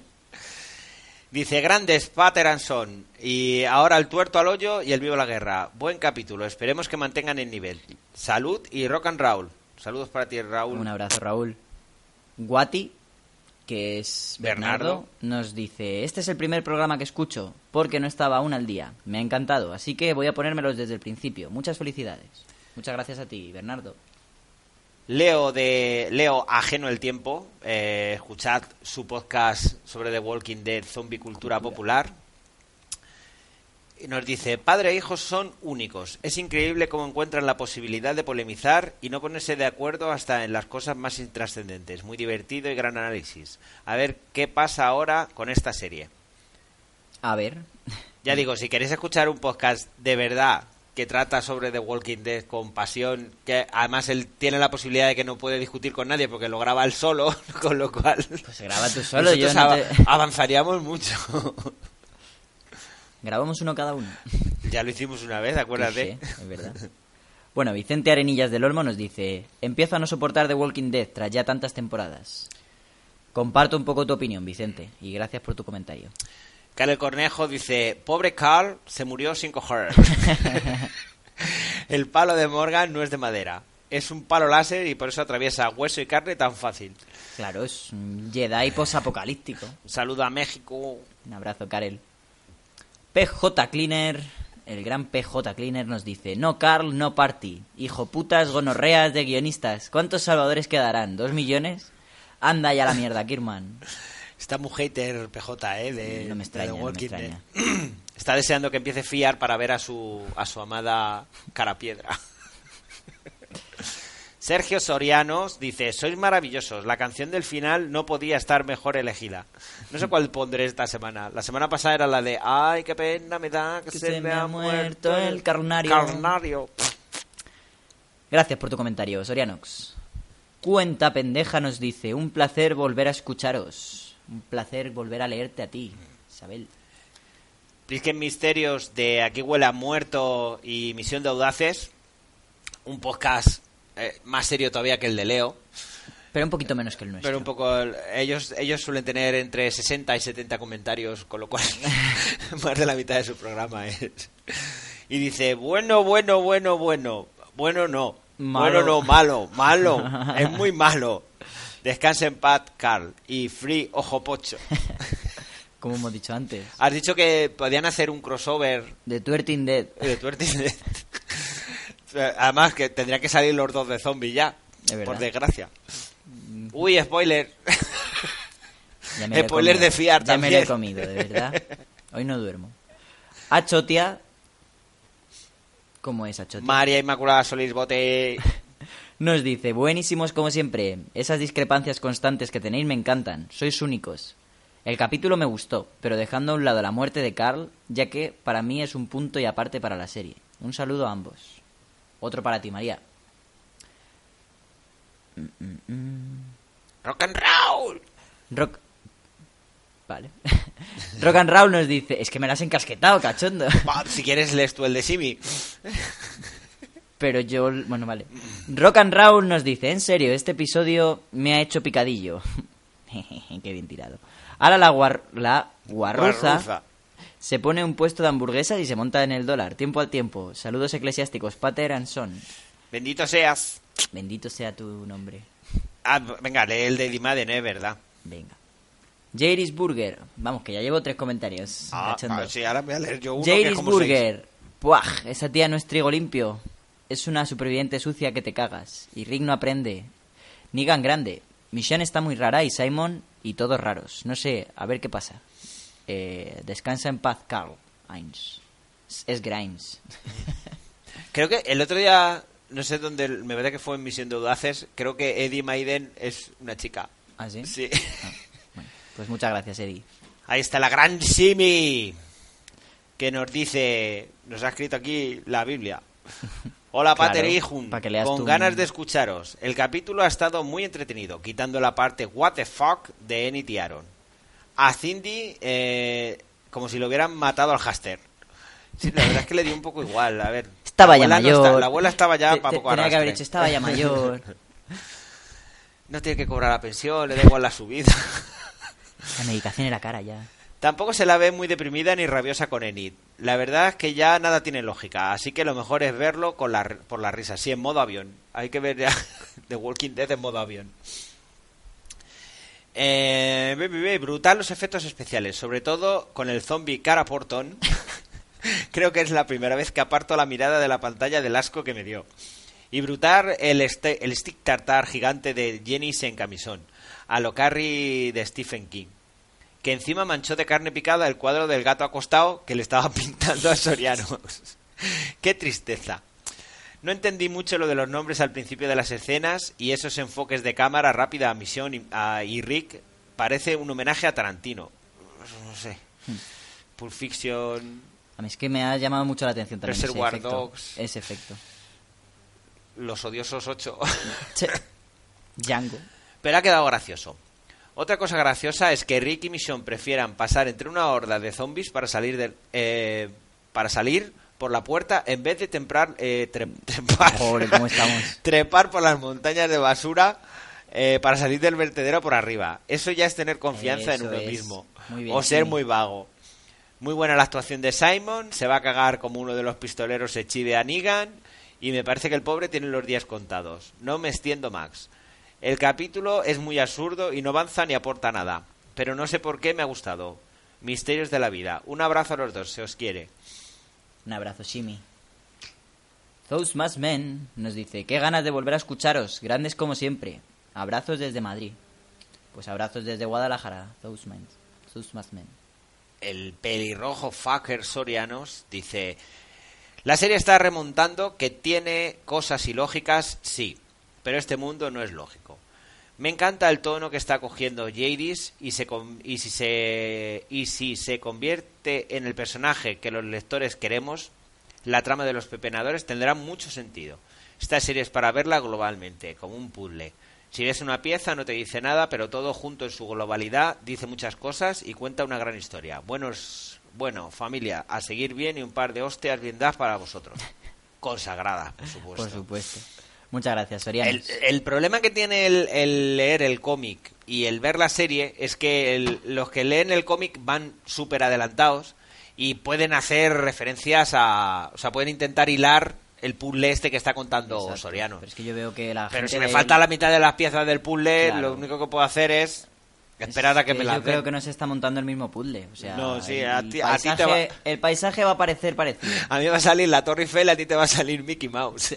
Dice, grandes Pater and Son, y ahora el tuerto al hoyo y el vivo la guerra. Buen capítulo, esperemos que mantengan el nivel. Salud y rock and roll. Saludos para ti, Raúl. Un abrazo, Raúl. Guati, que es Bernardo, nos dice, este es el primer programa que escucho, porque no estaba aún al día. Me ha encantado, así que voy a ponérmelos desde el principio. Muchas felicidades. Muchas gracias a ti, Bernardo. Leo ajeno el tiempo, escuchad su podcast sobre The Walking Dead, Zombie Cultura Popular. Nos dice, padre e hijos son únicos. Es increíble cómo encuentran la posibilidad de polemizar y no ponerse de acuerdo hasta en las cosas más intrascendentes. Muy divertido y gran análisis. A ver qué pasa ahora con esta serie. A ver. Ya digo, si queréis escuchar un podcast de verdad que trata sobre The Walking Dead con pasión, que además él tiene la posibilidad de que no puede discutir con nadie porque lo graba él solo, con lo cual... Pues graba tú solo. Nosotros avanzaríamos mucho. Grabamos uno cada uno. Ya lo hicimos una vez, acuérdate. Sí, es verdad. Bueno, Vicente Arenillas del Olmo nos dice: empiezo a no soportar The Walking Dead tras ya tantas temporadas. Comparto un poco tu opinión, Vicente, y gracias por tu comentario. Carl Cornejo dice: pobre Carl, se murió sin coger. El palo de Morgan no es de madera. Es un palo láser y por eso atraviesa hueso y carne tan fácil. Claro, es un Jedi posapocalíptico. Un saludo a México. Un abrazo, Karel. PJ Cleaner, el gran PJ Cleaner nos dice: no Carl, no party, hijo putas gonorreas de guionistas, ¿cuántos salvadores quedarán? ¿2 millones? Anda ya la mierda, Kirman. Está muy hater PJ, no me extraña, no me extraña. Está deseando que empiece Fiar para ver a su amada Carapiedra. Sergio Sorianos dice: sois maravillosos, la canción del final no podía estar mejor elegida. No sé cuál pondré esta semana. La semana pasada era la de ay, qué pena me da que se me ha muerto el carnario. Gracias por tu comentario, Sorianox. Cuenta Pendeja nos dice: un placer volver a escucharos. Un placer volver a leerte a ti, Isabel. Plisken Misterios de Aquí Huele a Muerto y Misión de Audaces. Un podcast más serio todavía que el de Leo, pero un poquito menos que el nuestro. Pero un poco, ellos suelen tener entre 60 y 70 comentarios, con lo cual más de la mitad de su programa es. Y dice: malo, es muy malo. Descansa en paz, Carl, y free ojo pocho. Como hemos dicho antes. Has dicho que podían hacer un crossover de Twerking Dead. Además que tendrían que salir los dos de zombies ya, por desgracia. Uy, spoiler. Spoiler de Fiar también. Ya me lo he comido, de verdad. Hoy no duermo. Achotia. ¿Cómo es Achotia? María Inmaculada Solís Bote nos dice: buenísimos como siempre. Esas discrepancias constantes que tenéis me encantan. Sois únicos. El capítulo me gustó, pero dejando a un lado la muerte de Carl, ya que para mí es un punto y aparte para la serie. Un saludo a ambos. Otro para ti, María. Rock and Roll. Vale. Rock and Roll nos dice: es que me lo has encasquetado, cachondo. Si quieres lees tú el de Simi. Pero yo... Bueno, vale. Rock and Roll nos dice: en serio, este episodio me ha hecho picadillo. Qué bien tirado. Ahora la guarrosa se pone un puesto de hamburguesas y se monta en el dólar. Tiempo al tiempo. Saludos eclesiásticos. Pater and Son. Bendito seas. Bendito sea tu nombre. Ah, venga, lee el de Limaden, ¿verdad? Venga. Jadis Burger. Vamos, que ya llevo 3 comentarios. Sí, ahora voy a leer yo uno. Jadis Burger. 6. Puaj, esa tía no es trigo limpio. Es una superviviente sucia que te cagas. Y Rick no aprende. Negan grande. Michonne está muy rara y Simon y todos raros. No sé, a ver qué pasa. Descansa en paz, Carl. Es Grimes. Creo que el otro día, no sé dónde, me parece que fue en Misión de Audaces, creo que Eddie Maiden es una chica. ¿Ah, sí? Sí. Ah, bueno, pues muchas gracias, Eddie. Ahí está la gran Simi, que nos dice, nos ha escrito aquí la Biblia. Hola, claro, Pater Ijun, con ganas de escucharos. El capítulo ha estado muy entretenido, quitando la parte what the fuck de Enid y Aaron. A Cindy, como si lo hubieran matado al Haster. Sí, la verdad es que le dio un poco igual. A ver, estaba ya mayor. La abuela estaba ya para poco arrastre. Tenía que haber dicho, estaba ya mayor. No tiene que cobrar la pensión, le da igual la subida. La medicación en la cara ya. Tampoco se la ve muy deprimida ni rabiosa con Enid. La verdad es que ya nada tiene lógica, así que lo mejor es verlo por la risa. Sí, en modo avión. Hay que ver ya The Walking Dead en modo avión. Brutal los efectos especiales, sobre todo con el zombie Cara Portón. Creo que es la primera vez que aparto la mirada de la pantalla del asco que me dio. y brutal el stick tartar gigante de Janice en camisón, a lo Carrie de Stephen King, que encima manchó de carne picada el cuadro del gato acostado que le estaba pintando a Soriano. ¡Qué tristeza! No entendí mucho lo de los nombres al principio de las escenas y esos enfoques de cámara rápida a Misión y Rick. Parece un homenaje a Tarantino. No sé. Pulp Fiction... A mí es que me ha llamado mucho la atención también Reservoir Dogs. Ese efecto. Los odiosos 8. Django. Pero ha quedado gracioso. Otra cosa graciosa es que Rick y Mission prefieran pasar entre una horda de zombies para salir del... para salir por la puerta en vez de trepar... Pobre, ¿cómo estamos? Trepar por las montañas de basura... para salir del vertedero por arriba. Eso ya es tener confianza en uno mismo. O ser muy vago. Muy buena la actuación de Simon. Se va a cagar como uno de los pistoleros se chide a Negan. Y me parece que el pobre tiene los días contados. No me extiendo, Max. El capítulo es muy absurdo y no avanza ni aporta nada. Pero no sé por qué me ha gustado. Misterios de la vida. Un abrazo a los dos, se os quiere. Un abrazo, Shimi. Those Mass Men nos dice: qué ganas de volver a escucharos. Grandes como siempre. Abrazos desde Madrid. Pues abrazos desde Guadalajara. Those Mass Men. El pelirrojo fucker Sorianos dice: la serie está remontando, que tiene cosas ilógicas, sí, pero este mundo no es lógico. Me encanta el tono que está cogiendo Jadis y si se convierte en el personaje que los lectores queremos, la trama de los pepenadores tendrá mucho sentido. Esta serie es para verla globalmente, como un puzzle. Si ves una pieza no te dice nada, pero todo junto en su globalidad dice muchas cosas y cuenta una gran historia. Bueno, familia, a seguir bien y un par de hostias bien dadas para vosotros. Consagrada, por supuesto. Por supuesto. Muchas gracias, Soriano. El problema que tiene el leer el cómic y el ver la serie es que los que leen el cómic van súper adelantados y pueden hacer referencias a... O sea, pueden intentar hilar... el puzzle este que está contando. Exacto, Soriano. Pero es que yo veo que la gente... Pero si me falta la mitad de las piezas del puzzle, claro, lo único que puedo hacer es esperar a que me las den. Yo creo que no se está montando el mismo puzzle. O sea, no, sí, a ti te va... El paisaje va a parecer parecido. A mí va a salir la Torre Eiffel, a ti te va a salir Mickey Mouse.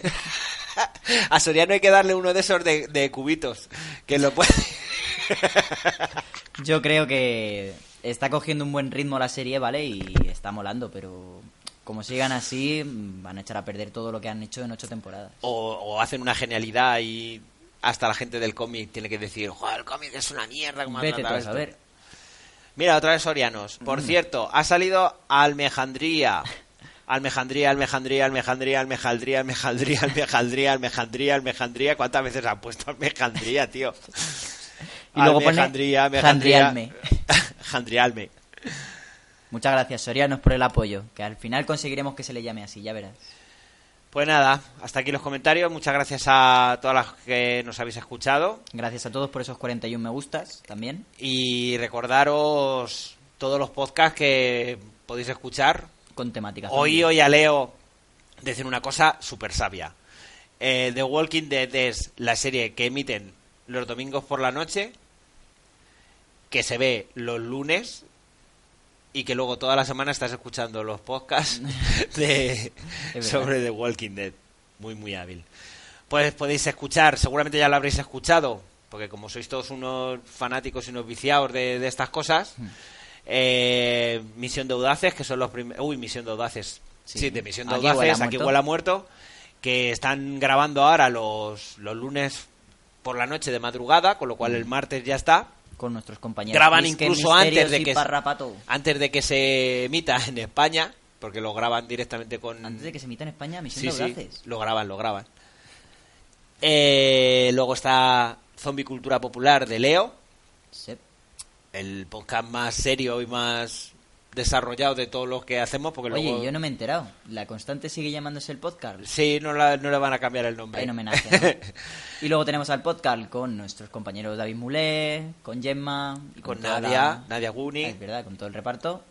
A Soriano hay que darle uno de esos de cubitos, que lo puede... Yo creo que está cogiendo un buen ritmo la serie, ¿vale? Y está molando, pero... Como sigan así, van a echar a perder todo lo que han hecho en 8 temporadas. O hacen una genialidad y hasta la gente del cómic tiene que decir: joder, el cómic es una mierda. ¿Cómo vete tú a saber? Mira, otra vez Sorianos. Por cierto, ha salido Alejandría. Alejandría. ¿Cuántas veces han puesto Alejandría, tío? Y luego pone Alejandría. Muchas gracias, Sorianos, por el apoyo, que al final conseguiremos que se le llame así, ya verás. Pues nada, hasta aquí los comentarios. Muchas gracias a todas las que nos habéis escuchado. Gracias a todos por esos 41 me gustas también. Y recordaros todos los podcasts que podéis escuchar. Con temáticas. Hoy a Leo decir una cosa súper sabia. The Walking Dead es la serie que emiten los domingos por la noche, que se ve los lunes... Y que luego toda la semana estás escuchando los podcasts sobre The Walking Dead. Muy, muy hábil. Pues podéis escuchar, seguramente ya lo habréis escuchado, porque como sois todos unos fanáticos y unos viciados de estas cosas, Misión de Audaces, que son los primeros... Uy, Misión de Audaces. Sí, de Misión de Audaces, Aquí Huele a Muerto, que están grabando ahora los lunes por la noche de madrugada, con lo cual el martes ya está. Con nuestros compañeros. Graban incluso antes de que se emita en España, porque lo graban directamente con... Antes de que se emita en España, Misión de Audaces. Sí, lo graban. Luego está Zombie Cultura Popular de Leo. Sí. El podcast más serio y más desarrollado de todos los que hacemos, porque... Oye, luego... yo no me he enterado. ¿La Constante sigue llamándose el podcast? Sí, no le van a cambiar el nombre. En homenaje, ¿no? Y luego tenemos al podcast con nuestros compañeros David Mulé, con Gemma... Y con Nadia, Nadia Guni... Es verdad, con todo el reparto.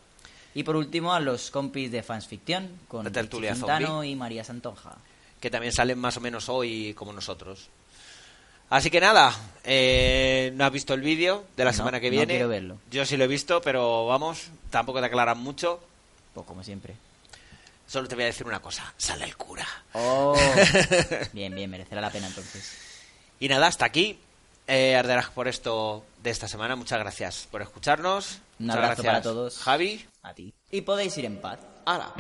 Y por último a los compis de Fans Ficción, con Richie Quintano y María Santonja. Que también salen más o menos hoy como nosotros. Así que nada, ¿no has visto el vídeo de la semana que viene? No quiero verlo. Yo sí lo he visto, pero vamos, tampoco te aclaran mucho. Pues como siempre. Solo te voy a decir una cosa. Sale el cura. Oh. Bien, bien. Merecerá la pena entonces. Y nada, hasta aquí. Arderaj por esto de esta semana. Muchas gracias por escucharnos. Un abrazo para todos. Javi. A ti. Y podéis ir en paz. ¡Hala!